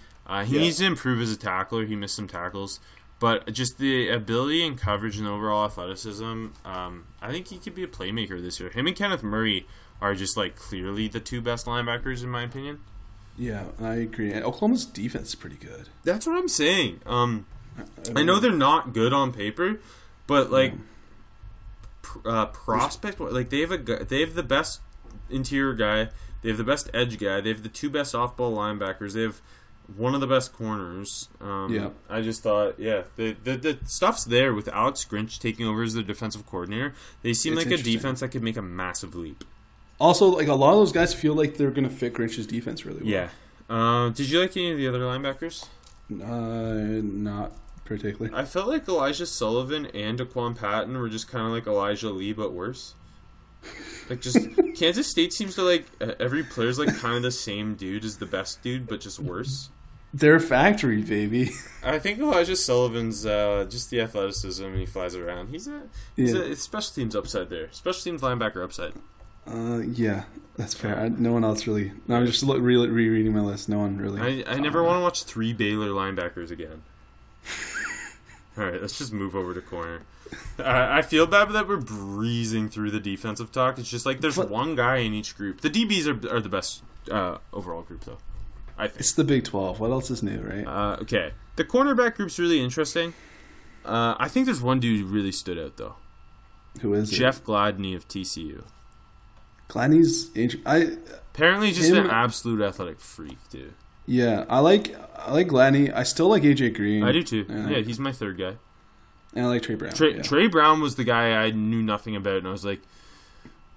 He needs to improve as a tackler. He missed some tackles. But just the ability and coverage and overall athleticism, I think he could be a playmaker this year. Him and Kenneth Murray are just like clearly the two best linebackers in my opinion. Yeah, I agree. And Oklahoma's defense is pretty good. That's what I'm saying. I know they're not good on paper, but like prospect, like they have the best interior guy, they have the best edge guy, they have the two best off-ball linebackers, they have one of the best corners. I just thought, the stuff's there with Alex Grinch taking over as their defensive coordinator. They seem like a defense that could make a massive leap. Also, like a lot of those guys feel like they're going to fit Grinch's defense really well. Yeah. Did you like any of the other linebackers? Not particularly. I felt like Elijah Sullivan and Daquan Patton were just kind of like Elijah Lee but worse. Like just Kansas State seems to like every player's like kind of the same dude as the best dude but just worse. They're factory baby. I think Elijah Sullivan's just the athleticism and he flies around. He's a special teams upside there. Special teams linebacker upside. Yeah, that's fair. No one else really. No, I'm just rereading my list. No one really. I never want to watch three Baylor linebackers again. All right, let's just move over to corner. I feel bad that we're breezing through the defensive talk. It's just like there's one guy in each group. The DBs are the best overall group, though. I think it's the Big 12. What else is new, right? Okay, the cornerback group's really interesting. I think there's one dude who really stood out though. Who is Jeff Gladney of TCU? Gladney's apparently just an absolute athletic freak, dude. Yeah, I like Gladney. I still like AJ Green. I do too. Yeah, he's my third guy. And I like Trey Brown. Trey Brown was the guy I knew nothing about, and I was like,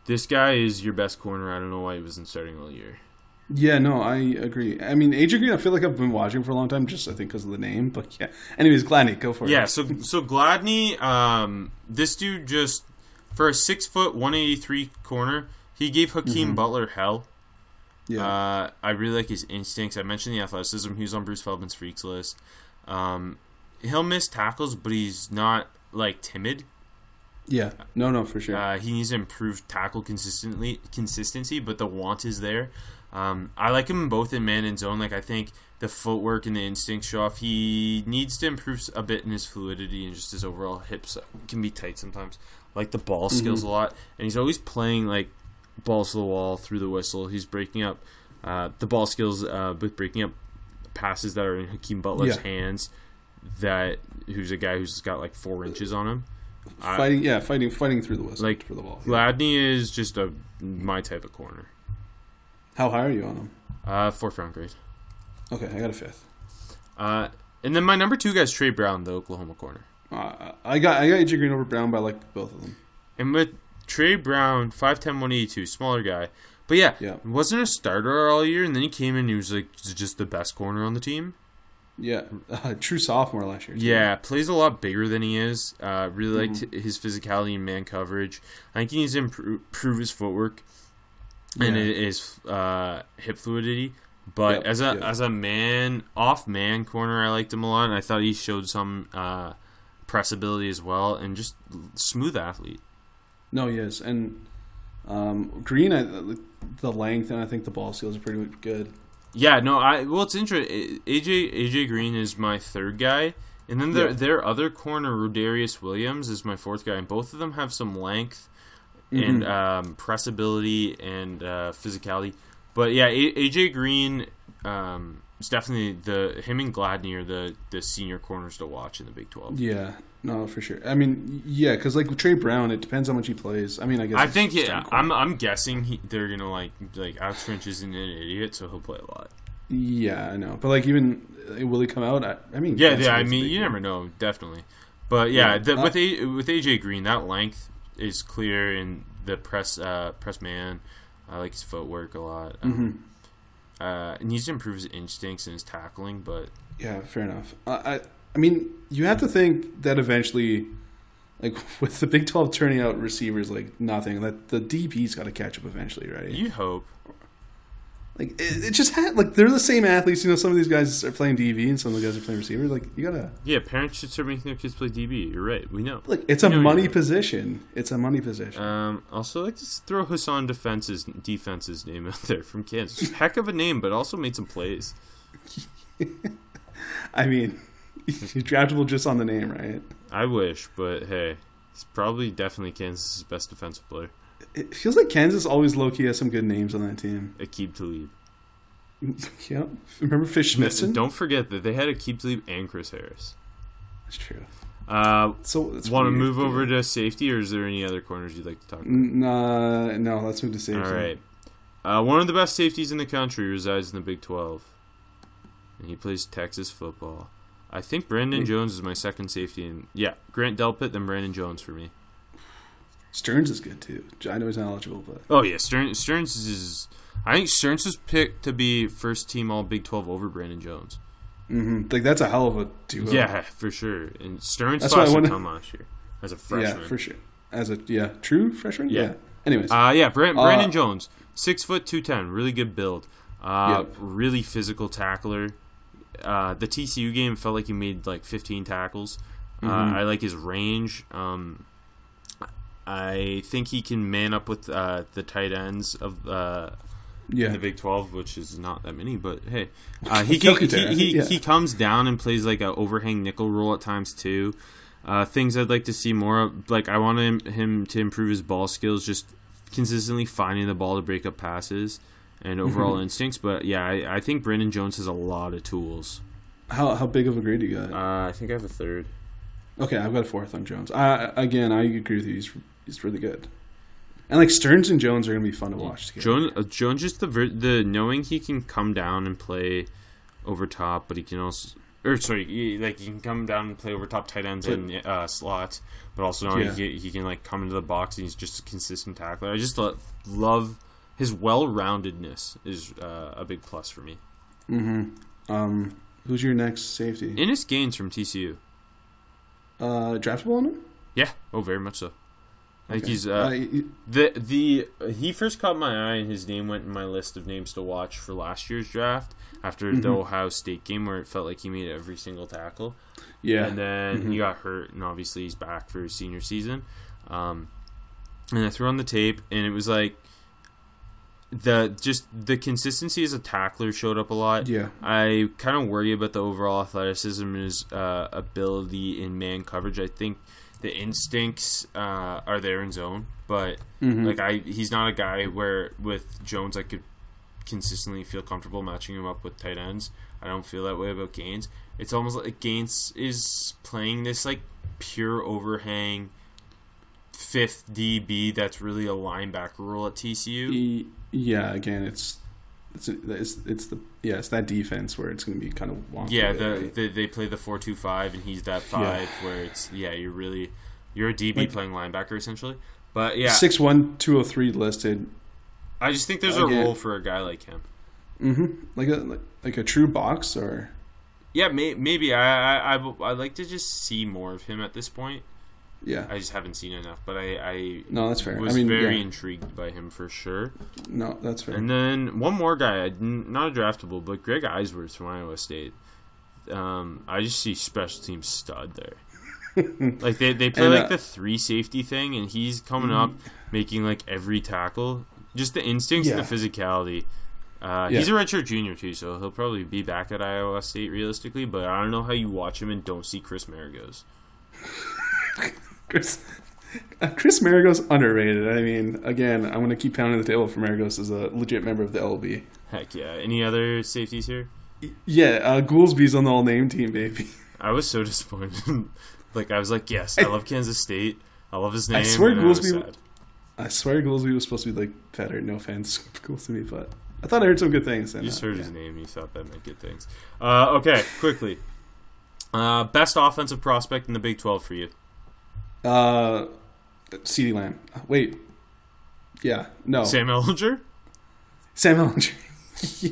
"This guy is your best corner." I don't know why he wasn't starting all year. Yeah, no, I agree. I mean, AJ Green, I feel like I've been watching for a long time, just I think because of the name. But yeah, anyways, Gladney, go for it. Yeah, so Gladney, this dude just for a 6 foot 183 corner. He gave Hakeem Butler hell. Yeah, I really like his instincts. I mentioned the athleticism. He was on Bruce Feldman's freaks list. He'll miss tackles, but he's not like timid. Yeah, no, for sure. He needs to improve tackle consistency, but the want is there. I like him both in man and zone. Like I think the footwork and the instincts show off. He needs to improve a bit in his fluidity and just his overall hips can be tight sometimes. Like the ball skills a lot, and he's always playing like. Balls to the wall through the whistle. He's breaking up the ball skills, but breaking up passes that are in Hakeem Butler's hands. Who's a guy who's got like 4 inches on him. Fighting through the whistle, like for the ball. Gladney is just my type of corner. How high are you on him? Fourth round grade. Okay, I got a fifth. And then my number two guy's Trey Brown, the Oklahoma corner. I got AJ Green over Brown, but I like both of them. And with Trey Brown, 5'10", 182, smaller guy. But yeah, wasn't a starter all year, and then he came in and he was like just the best corner on the team. Yeah, true sophomore last year. Too. Yeah, plays a lot bigger than he is. Really liked his physicality and man coverage. I think he needs to improve his footwork and his hip fluidity. But as a man, off-man corner, I liked him a lot, and I thought he showed some pressability as well, and just smooth athlete. No, he is. And Green, the length, and I think the ball skills are pretty good. Yeah, no, it's interesting. AJ Green is my third guy, and then their other corner, Rodarius Williams, is my fourth guy, and both of them have some length and pressability and physicality. But yeah, AJ Green is definitely him and Gladney are the senior corners to watch in the Big 12. Yeah, no, for sure. I mean, yeah, because like with Trey Brown, it depends how much he plays. I mean, I guess I'm guessing they're gonna like Alex Grinch isn't an idiot, so he'll play a lot. Yeah, I know, but like even will he come out? I mean, you never know, definitely. But with AJ Green, that length is clear and the press man. I like his footwork a lot. He needs to improve his instincts and his tackling, but... Yeah, fair enough. I mean, you have to think that eventually, like, with the Big 12 turning out receivers, like, nothing, that the DB's got to catch up eventually, right? You hope. Like, it just had... Like, they're the same athletes. You know, some of these guys are playing DB and some of the guys are playing receivers. Like, you got to... Yeah, parents should start making their kids play DB. You're right. We know. Like, it's a money position. It's a money position. Also, I'd like to throw Hassan Defense's name out there from Kansas. Heck of a name, but also made some plays. I mean, he's draftable just on the name, right? I wish, but hey, he's definitely Kansas's best defensive player. It feels like Kansas always low-key has some good names on that team. Aqib Talib. Yep. Remember Fish Smithson? Don't forget that they had Aqib Talib and Chris Harris. That's true. Want to move over to safety, or is there any other corners you'd like to talk about? No, let's move to safety. All right. One of the best safeties in the country resides in the Big 12, and he plays Texas football. I think Brandin Jones is my second safety. Grant Delpit, then Brandin Jones for me. Stearns is good, too. I know he's not eligible, but... Oh, yeah. Stearns is... I think Stearns was picked to be first-team All-Big 12 over Brandin Jones. Mm-hmm. Like, that's a hell of a duo. Yeah, for sure. And Stearns lost a ton last year as a freshman. Yeah, for sure. As a... Yeah. True freshman? Yeah. Anyways. Brandin Jones. 6 foot, 210. Really good build. Really physical tackler. The TCU game felt like he made, like, 15 tackles. I like his range. I think he can man up with the tight ends of in the Big 12, which is not that many, but hey, he comes down and plays like an overhang nickel roll at times too. Things I'd like to see more of, like I want him to improve his ball skills, just consistently finding the ball to break up passes and overall instincts. But yeah, I think Brandin Jones has a lot of tools. How big of a grade do you got? I think I have a third. Okay, I've got a fourth on Jones. I agree with you. He's really good, and like Stearns and Jones are gonna be fun to watch together. Jones just the knowing he can come down and play over top, but he can also he can come down and play over top tight ends and slots, but also knowing he can like come into the box and he's just a consistent tackler. I just love his well-roundedness is a big plus for me. Who's your next safety? Innis Gaines from TCU. Draftable on him? Yeah, very much so. Like he's he first caught my eye and his name went in my list of names to watch for last year's draft after the Ohio State game where it felt like he made every single tackle. Yeah, and then he got hurt and obviously he's back for his senior season. And I threw on the tape and it was like the consistency as a tackler showed up a lot. Yeah, I kind of worry about the overall athleticism and his ability in man coverage. I think. The instincts are there in zone, but he's not a guy where with Jones I could consistently feel comfortable matching him up with tight ends. I don't feel that way about Gaines. It's almost like Gaines is playing this like pure overhang fifth DB that's really a linebacker role at TCU. Yeah, again, it's It's that defense where it's going to be kind of wonky. Yeah, they play the 4-2-5 and he's that 5 where it's you're a DB playing linebacker essentially. But yeah, 6'1", 203 listed. I just think there's a role for a guy like him. Mm-hmm. Like a true boxer. Yeah, maybe I'd like to just see more of him at this point. Yeah, I just haven't seen enough, but no, that's fair. Was very intrigued by him for sure. No, that's fair. And then one more guy, not draftable, but Greg Eisworth from Iowa State. I just see special team stud there. Like they play the three safety thing, and he's coming up making every tackle. Just the instincts and the physicality. He's a redshirt junior too, so he'll probably be back at Iowa State realistically. But I don't know how you watch him and don't see Chris Maragos. Chris Maragos underrated. I mean, again, I'm going to keep pounding the table for Maragos as a legit member of the LB. Heck yeah. Any other safeties here? Yeah, Goolsby's on the all-name team, baby. I was so disappointed. I was like, yes, I love Kansas State. I love his name. I swear Goolsby was supposed to be, better. No offense, Goolsby, but I thought I heard some good things. You just heard his name. You thought that meant good things. Okay, quickly. Best offensive prospect in the Big 12 for you? CeeDee Lamb. Wait. Yeah. No. Sam Ehlinger?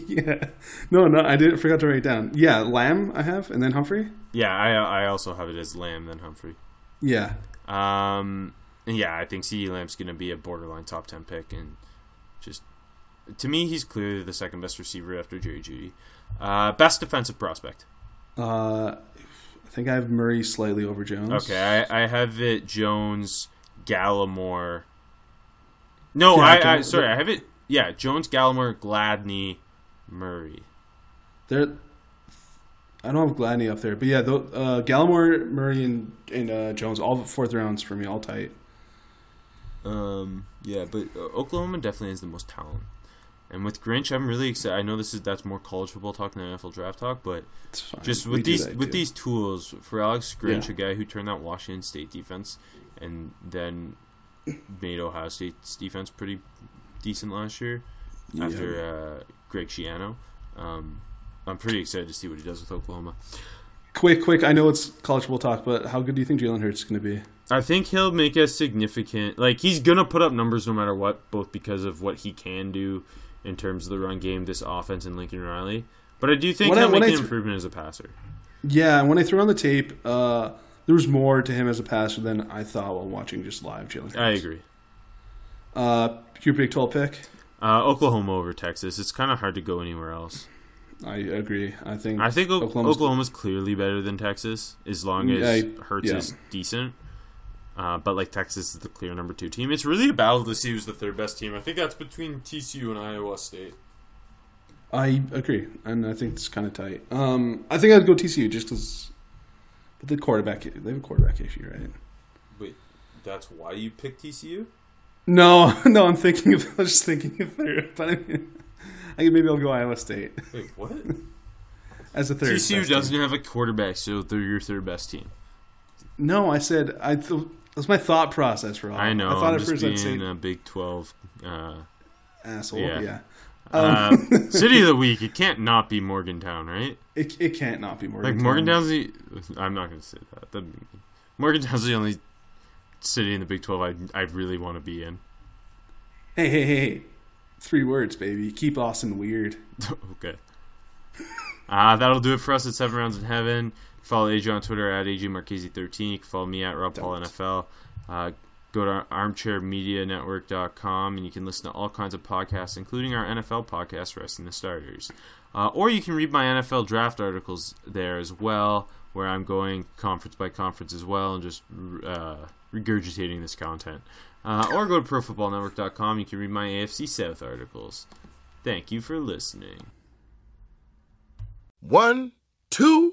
Yeah. No, I forgot to write it down. Yeah, Lamb I have, and then Humphrey? Yeah, I also have it as Lamb, then Humphrey. Yeah. I think CeeDee Lamb's going to be a borderline top 10 pick, and just, to me, he's clearly the second best receiver after Jerry Judy. Best defensive prospect? I think I have Murray slightly over Jones. Okay, I have it Jones, Gallimore. No, yeah, I have it. Yeah, Jones, Gallimore, Gladney, Murray. I don't have Gladney up there, but yeah, Gallimore, Murray, and Jones, all the fourth rounds for me, all tight. Yeah, but Oklahoma definitely has the most talent. And with Grinch, I'm really excited. I know that's more college football talk than NFL draft talk, but just with these tools for Alex Grinch, a guy who turned out Washington State defense and then made Ohio State's defense pretty decent last year after Greg Schiano. I'm pretty excited to see what he does with Oklahoma. Quick! I know it's college football talk, but how good do you think Jalen Hurts is going to be? I think he'll make a significant. He's going to put up numbers no matter what, both because of what he can do in terms of the run game, this offense, and Lincoln Riley. But I do think he'll make an improvement as a passer. Yeah, when I threw on the tape, there was more to him as a passer than I thought while watching just live Jalen Hurts. I agree. Your Big 12 pick? Oklahoma over Texas. It's kind of hard to go anywhere else. I agree. I think Oklahoma's clearly better than Texas as long as Hurts is decent. But Texas is the clear number 2 team. It's really a battle to see who's the third best team. I think that's between TCU and Iowa State. I agree, and I think it's kind of tight. I think I'd go TCU just because they have a quarterback issue, right? Wait, that's why you picked TCU? No, I was just thinking of third, but I mean, I think maybe I'll go Iowa State. Wait, what? As a third. TCU doesn't have a quarterback, so they're your third best team. No, I said that's my thought process for all. I know. I thought I'm at first I'd say a Big 12 asshole. Yeah. City of the week. It can't not be Morgantown, right? It can't not be Morgantown. I'm not going to say that. Morgantown's the only city in the Big 12 I really want to be in. Hey. 3 words, baby. Keep Austin weird. Okay. That'll do it for us at 7 Rounds in Heaven. Follow AJ on Twitter at AJMarchese13. You can follow me at RobPaulNFL. Go to armchairmedianetwork.com, and you can listen to all kinds of podcasts, including our NFL podcast, Rest in the Starters. Or you can read my NFL draft articles there as well, where I'm going conference by conference as well and just regurgitating this content. Or go to ProFootballNetwork.com. You can read my AFC South articles. Thank you for listening. 1, 2,